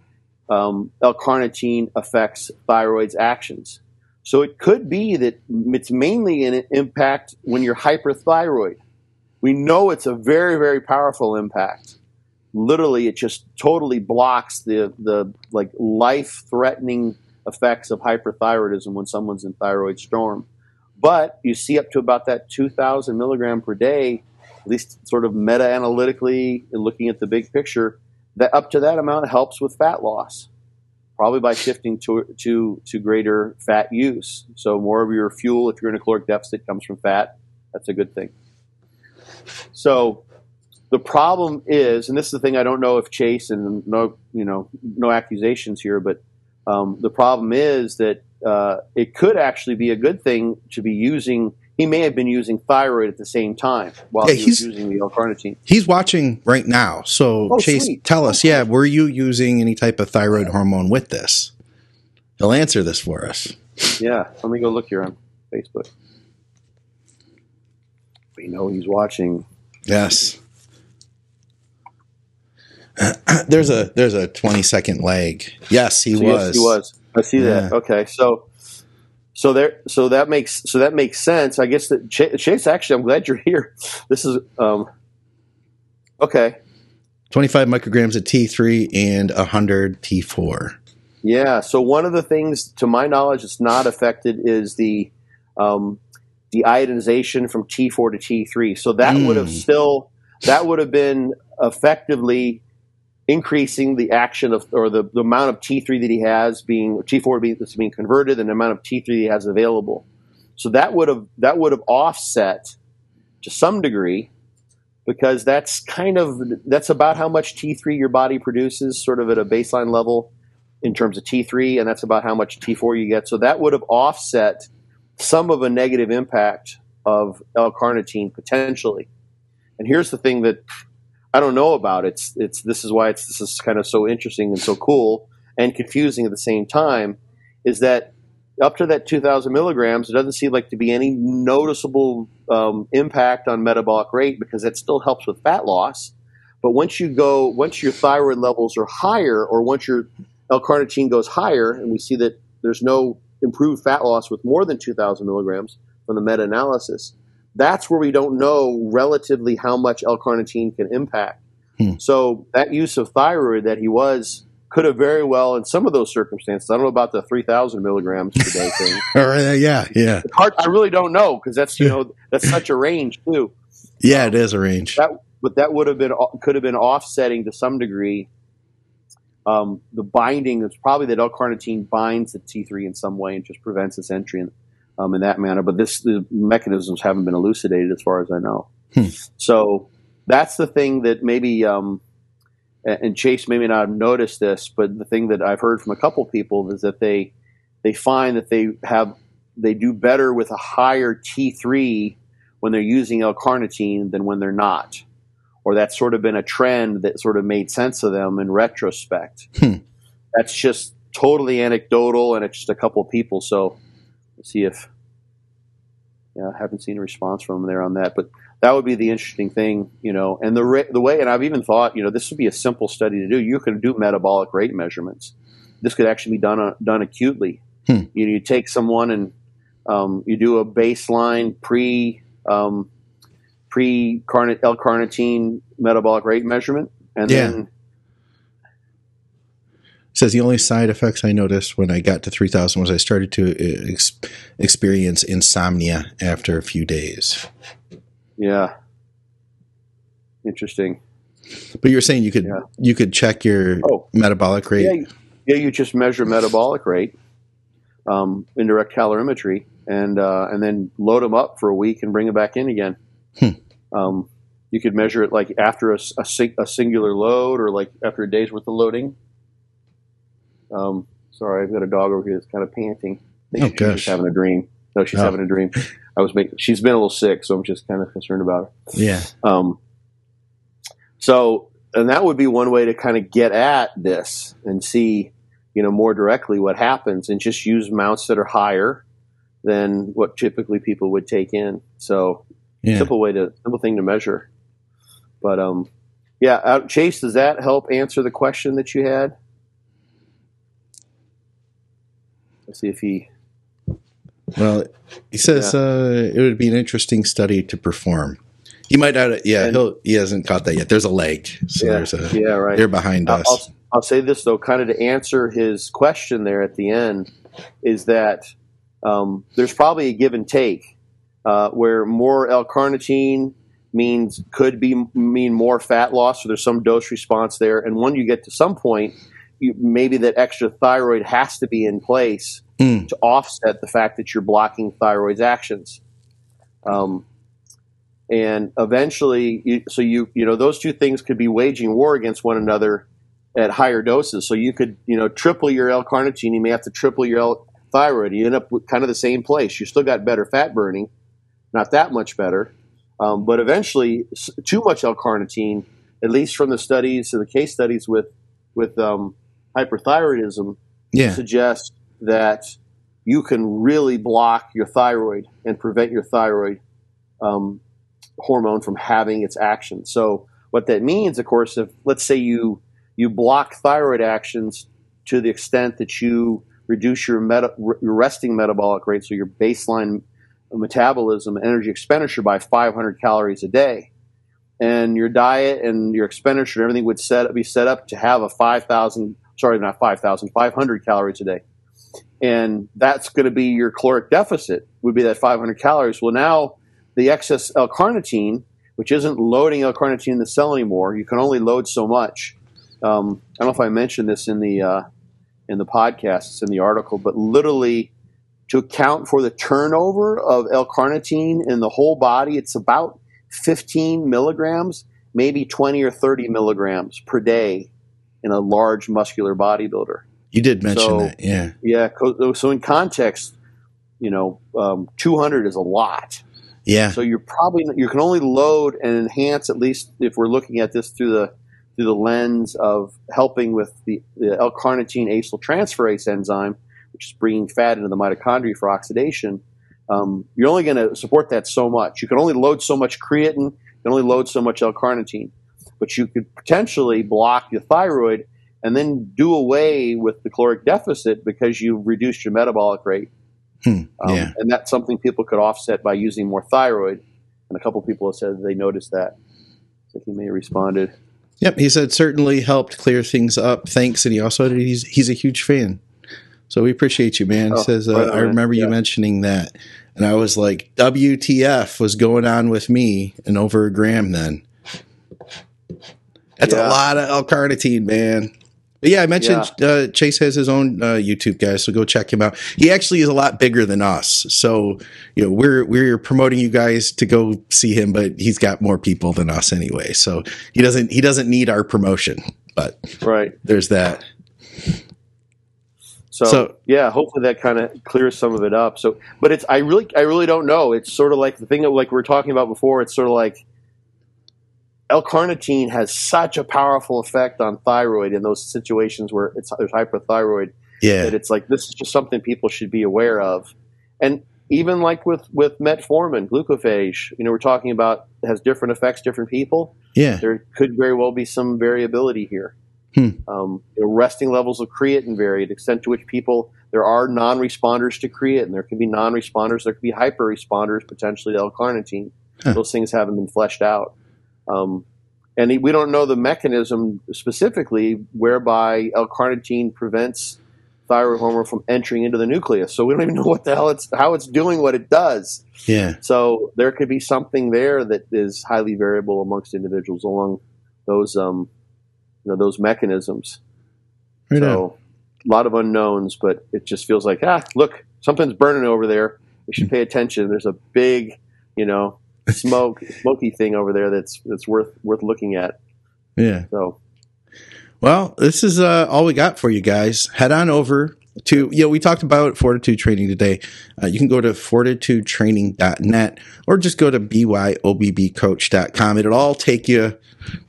L-carnitine affects thyroid's actions. So it could be that it's mainly an impact when you're hyperthyroid. We know it's a very, very powerful impact. Literally, it just totally blocks the life-threatening effects of hyperthyroidism when someone's in thyroid storm. But you see up to about that 2,000 milligram per day, at least sort of meta-analytically and looking at the big picture, that up to that amount helps with fat loss, probably by shifting to greater fat use. So more of your fuel, if you're in a caloric deficit, comes from fat. That's a good thing. So the problem is, and this is the thing I don't know if Chase, and no accusations here, but the problem is that it could actually be a good thing to be using. He may have been using thyroid at the same time while he was using the L-carnitine. He's watching right now. So Chase, tell us, were you using any type of thyroid hormone with this? He'll answer this for us. Yeah, let me go look here on Facebook. We know he's watching. Yes. There's a 20-second lag. Yes, he was. Yes, he was. I see that. Okay, so that makes sense. I guess that Chase. Actually, I'm glad you're here. This is okay. 25 micrograms of T3 and 100 T4. Yeah. So one of the things, to my knowledge, that's not affected is the. Deionization from T4 to T3. So that would have been effectively increasing the action of, or the amount of T3 that he has being, T4 that's being converted, and the amount of T3 he has available. So that would have offset to some degree, because that's about how much T3 your body produces sort of at a baseline level in terms of T3, and that's about how much T4 you get. So that would have offset some of a negative impact of L-carnitine potentially. And here's the thing that I don't know about. This is kind of so interesting and so cool and confusing at the same time, is that up to that 2,000 milligrams, it doesn't seem like to be any noticeable impact on metabolic rate, because that still helps with fat loss. But once your thyroid levels are higher, or once your L-carnitine goes higher, and we see that there's no improved fat loss with more than 2,000 milligrams from the meta-analysis, that's where we don't know relatively how much L-carnitine can impact. So that use of thyroid that he was could have very well, in some of those circumstances, I don't know about the 3,000 milligrams per day thing. Yeah. It's hard, I really don't know, because that's such a range too. Yeah, it is a range. But that could have been offsetting to some degree. The binding is probably that L-carnitine binds the T3 in some way and just prevents its entry in that manner. But the mechanisms haven't been elucidated as far as I know. So that's the thing that maybe, and Chase may not have noticed this, but the thing that I've heard from a couple people is that they find that they do better with a higher T3 when they're using L-carnitine than when they're not. Or that's sort of been a trend that sort of made sense of them in retrospect. That's just totally anecdotal, and it's just a couple people. So let's see if I haven't seen a response from them there on that. But that would be the interesting thing, you know. And the way, and I've even thought, you know, this would be a simple study to do. You could do metabolic rate measurements. This could actually be done acutely. You know, you take someone and you do a baseline pre-L-carnitine metabolic rate measurement, and then it says the only side effects I noticed when I got to 3,000 was I started to experience insomnia after a few days. Yeah, interesting. But you were saying you could check your metabolic rate. Yeah, you just measure metabolic rate, indirect calorimetry, and then load them up for a week and bring it back in again. You could measure it like after a singular load, or like after a day's worth of loading. Sorry, I've got a dog over here that's kind of panting. She's just having a dream. No, she's having a dream. She's been a little sick, so I'm just kind of concerned about her. Yeah. So, and that would be one way to kind of get at this and see, you know, more directly what happens, and just use amounts that are higher than what typically people would take in. So, simple thing to measure. But Chase, does that help answer the question that you had? Let's see if he. Well, he says it would be an interesting study to perform. He might not. Yeah, he hasn't caught that yet. There's a lag. So right. They're behind us. I'll say this though, kind of to answer his question there at the end, is that there's probably a give and take where more L-carnitine could mean more fat loss. So there's some dose response there, and when you get to some point, maybe that extra thyroid has to be in place to offset the fact that you're blocking thyroid's actions. And eventually, those two things could be waging war against one another at higher doses. So you could, triple your L-carnitine. You may have to triple your L-thyroid. You end up with kind of the same place. You still got better fat burning, not that much better. But eventually, too much L-carnitine, at least from the studies and the case studies with hyperthyroidism, suggests that you can really block your thyroid and prevent your thyroid hormone from having its action. So what that means, of course, if let's say you block thyroid actions to the extent that you reduce your resting metabolic rate, so your baseline metabolism, energy expenditure by 500 calories a day, and your diet and your expenditure and everything would be set up to have 500 calories a day. And that's going to be your caloric deficit, would be that 500 calories. Well, now the excess L-carnitine, which isn't loading L-carnitine in the cell anymore, you can only load so much. I don't know if I mentioned this in the podcast, it's in the article, but literally to account for the turnover of L-carnitine in the whole body, it's about 15 milligrams, maybe 20 or 30 milligrams per day in a large muscular bodybuilder. You did mention that, yeah. Yeah, so in context, 200 is a lot. Yeah. So you can only load and enhance, at least if we're looking at this through the lens of helping with the L-carnitine acetyltransferase enzyme, which is bringing fat into the mitochondria for oxidation. You're only going to support that so much. You can only load so much creatine, you can only load so much L-carnitine, but you could potentially block your thyroid and then do away with the caloric deficit because you've reduced your metabolic rate. And that's something people could offset by using more thyroid. And a couple people have said they noticed that. So he may have responded. Yep, he said certainly helped clear things up. Thanks. And he also said he's a huge fan. So we appreciate you, man. He says, I remember you mentioning that. And I was like, WTF was going on with me and over a gram then. That's a lot of L-carnitine, man. Yeah, I mentioned Chase has his own YouTube, guys, so go check him out. He actually is a lot bigger than us, so you know we're promoting you guys to go see him, but he's got more people than us anyway, so he doesn't need our promotion. But right, there's that. So yeah, hopefully that kind of clears some of it up. So, but it's I really don't know. It's sort of like the thing that like we were talking about before. It's sort of like L-carnitine has such a powerful effect on thyroid in those situations where there's hyperthyroid. Yeah, that it's like this is just something people should be aware of. And even like with metformin, glucophage, you know, we're talking about has different effects, different people. Yeah, there could very well be some variability here. You know, resting levels of creatine vary, the extent to which there are non-responders to creatine. There could be non-responders. There could be hyper-responders potentially to L-carnitine. Huh. Those things haven't been fleshed out. And we don't know the mechanism specifically whereby L-carnitine prevents thyroid hormone from entering into the nucleus. So we don't even know what the hell how it's doing what it does. Yeah. So there could be something there that is highly variable amongst individuals along those those mechanisms. Right, so on. A lot of unknowns, but it just feels like, look, something's burning over there. We should pay attention. There's a big, smoky thing over there that's worth looking at. Yeah. So, well, this is all we got for you guys. Head on over to, we talked about Fortitude Training today. You can go to fortitudetraining.net or just go to byobbcoach.com. It'll all take you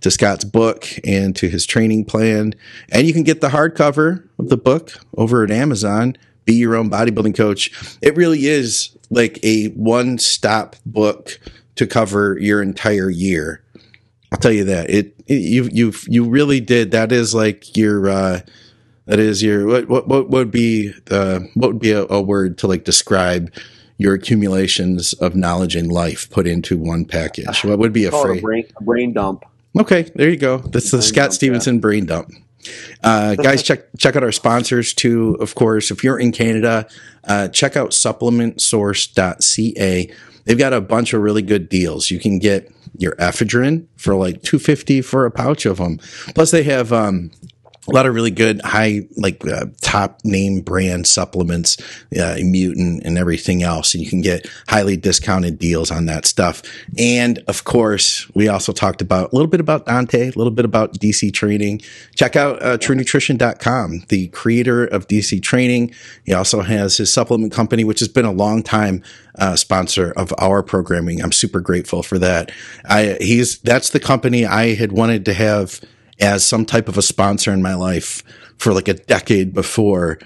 to Scott's book and to his training plan. And you can get the hardcover of the book over at Amazon, Be Your Own Bodybuilding Coach. It really is like a one-stop book to cover your entire year. I'll tell you that. You really did. That is like your... that is your what would be a word to like describe your accumulations of knowledge in life put into one package? What would be a phrase? A brain dump. Okay, there you go. That's the Scott Stevenson brain dump. Guys, check out our sponsors too. Of course, if you're in Canada, check out SupplementSource.ca. They've got a bunch of really good deals. You can get your ephedrine for like $2.50 for a pouch of them. Plus, they have a lot of really good high, like top name brand supplements, Mutant and everything else. And you can get highly discounted deals on that stuff. And of course, we also talked about a little bit about Dante, a little bit about DC training. Check out TrueNutrition.com, the creator of DC training. He also has his supplement company, which has been a long time sponsor of our programming. I'm super grateful for that. That's the company I had wanted to have as some type of a sponsor in my life for like a decade before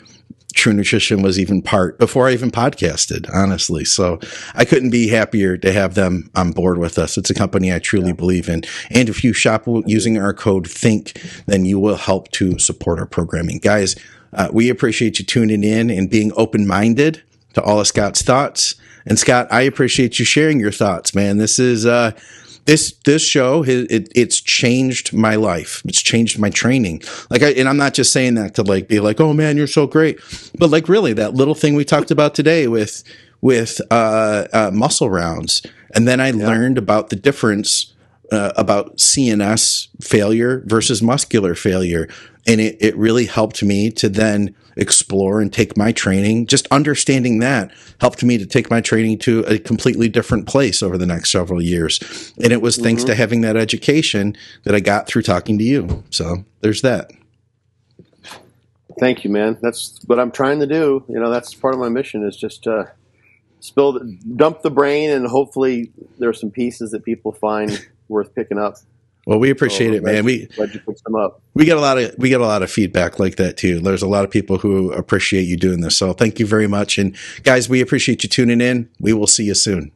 True Nutrition was even before I even podcasted, honestly. So I couldn't be happier to have them on board with us. It's a company I truly believe in. And if you shop using our code THINK, then you will help to support our programming. Guys, we appreciate you tuning in and being open-minded to all of Scott's thoughts. And Scott, I appreciate you sharing your thoughts, man. This is... This show, it's changed my life. It's changed my training. And I'm not just saying that to like be like, oh man, you're so great, but like really that little thing we talked about today with muscle rounds, and then I learned about the difference about CNS failure versus muscular failure, and it really helped me to then explore and take my training. Just understanding that helped me to take my training to a completely different place over the next several years. And it was thanks to having that education that I got through talking to you. So there's that. Thank you, man. That's what I'm trying to do. That's part of my mission is just dump the brain, and hopefully there are some pieces that people find worth picking up. Well, we appreciate it, man. We get a lot of feedback like that too. There's a lot of people who appreciate you doing this. So thank you very much. And guys, we appreciate you tuning in. We will see you soon.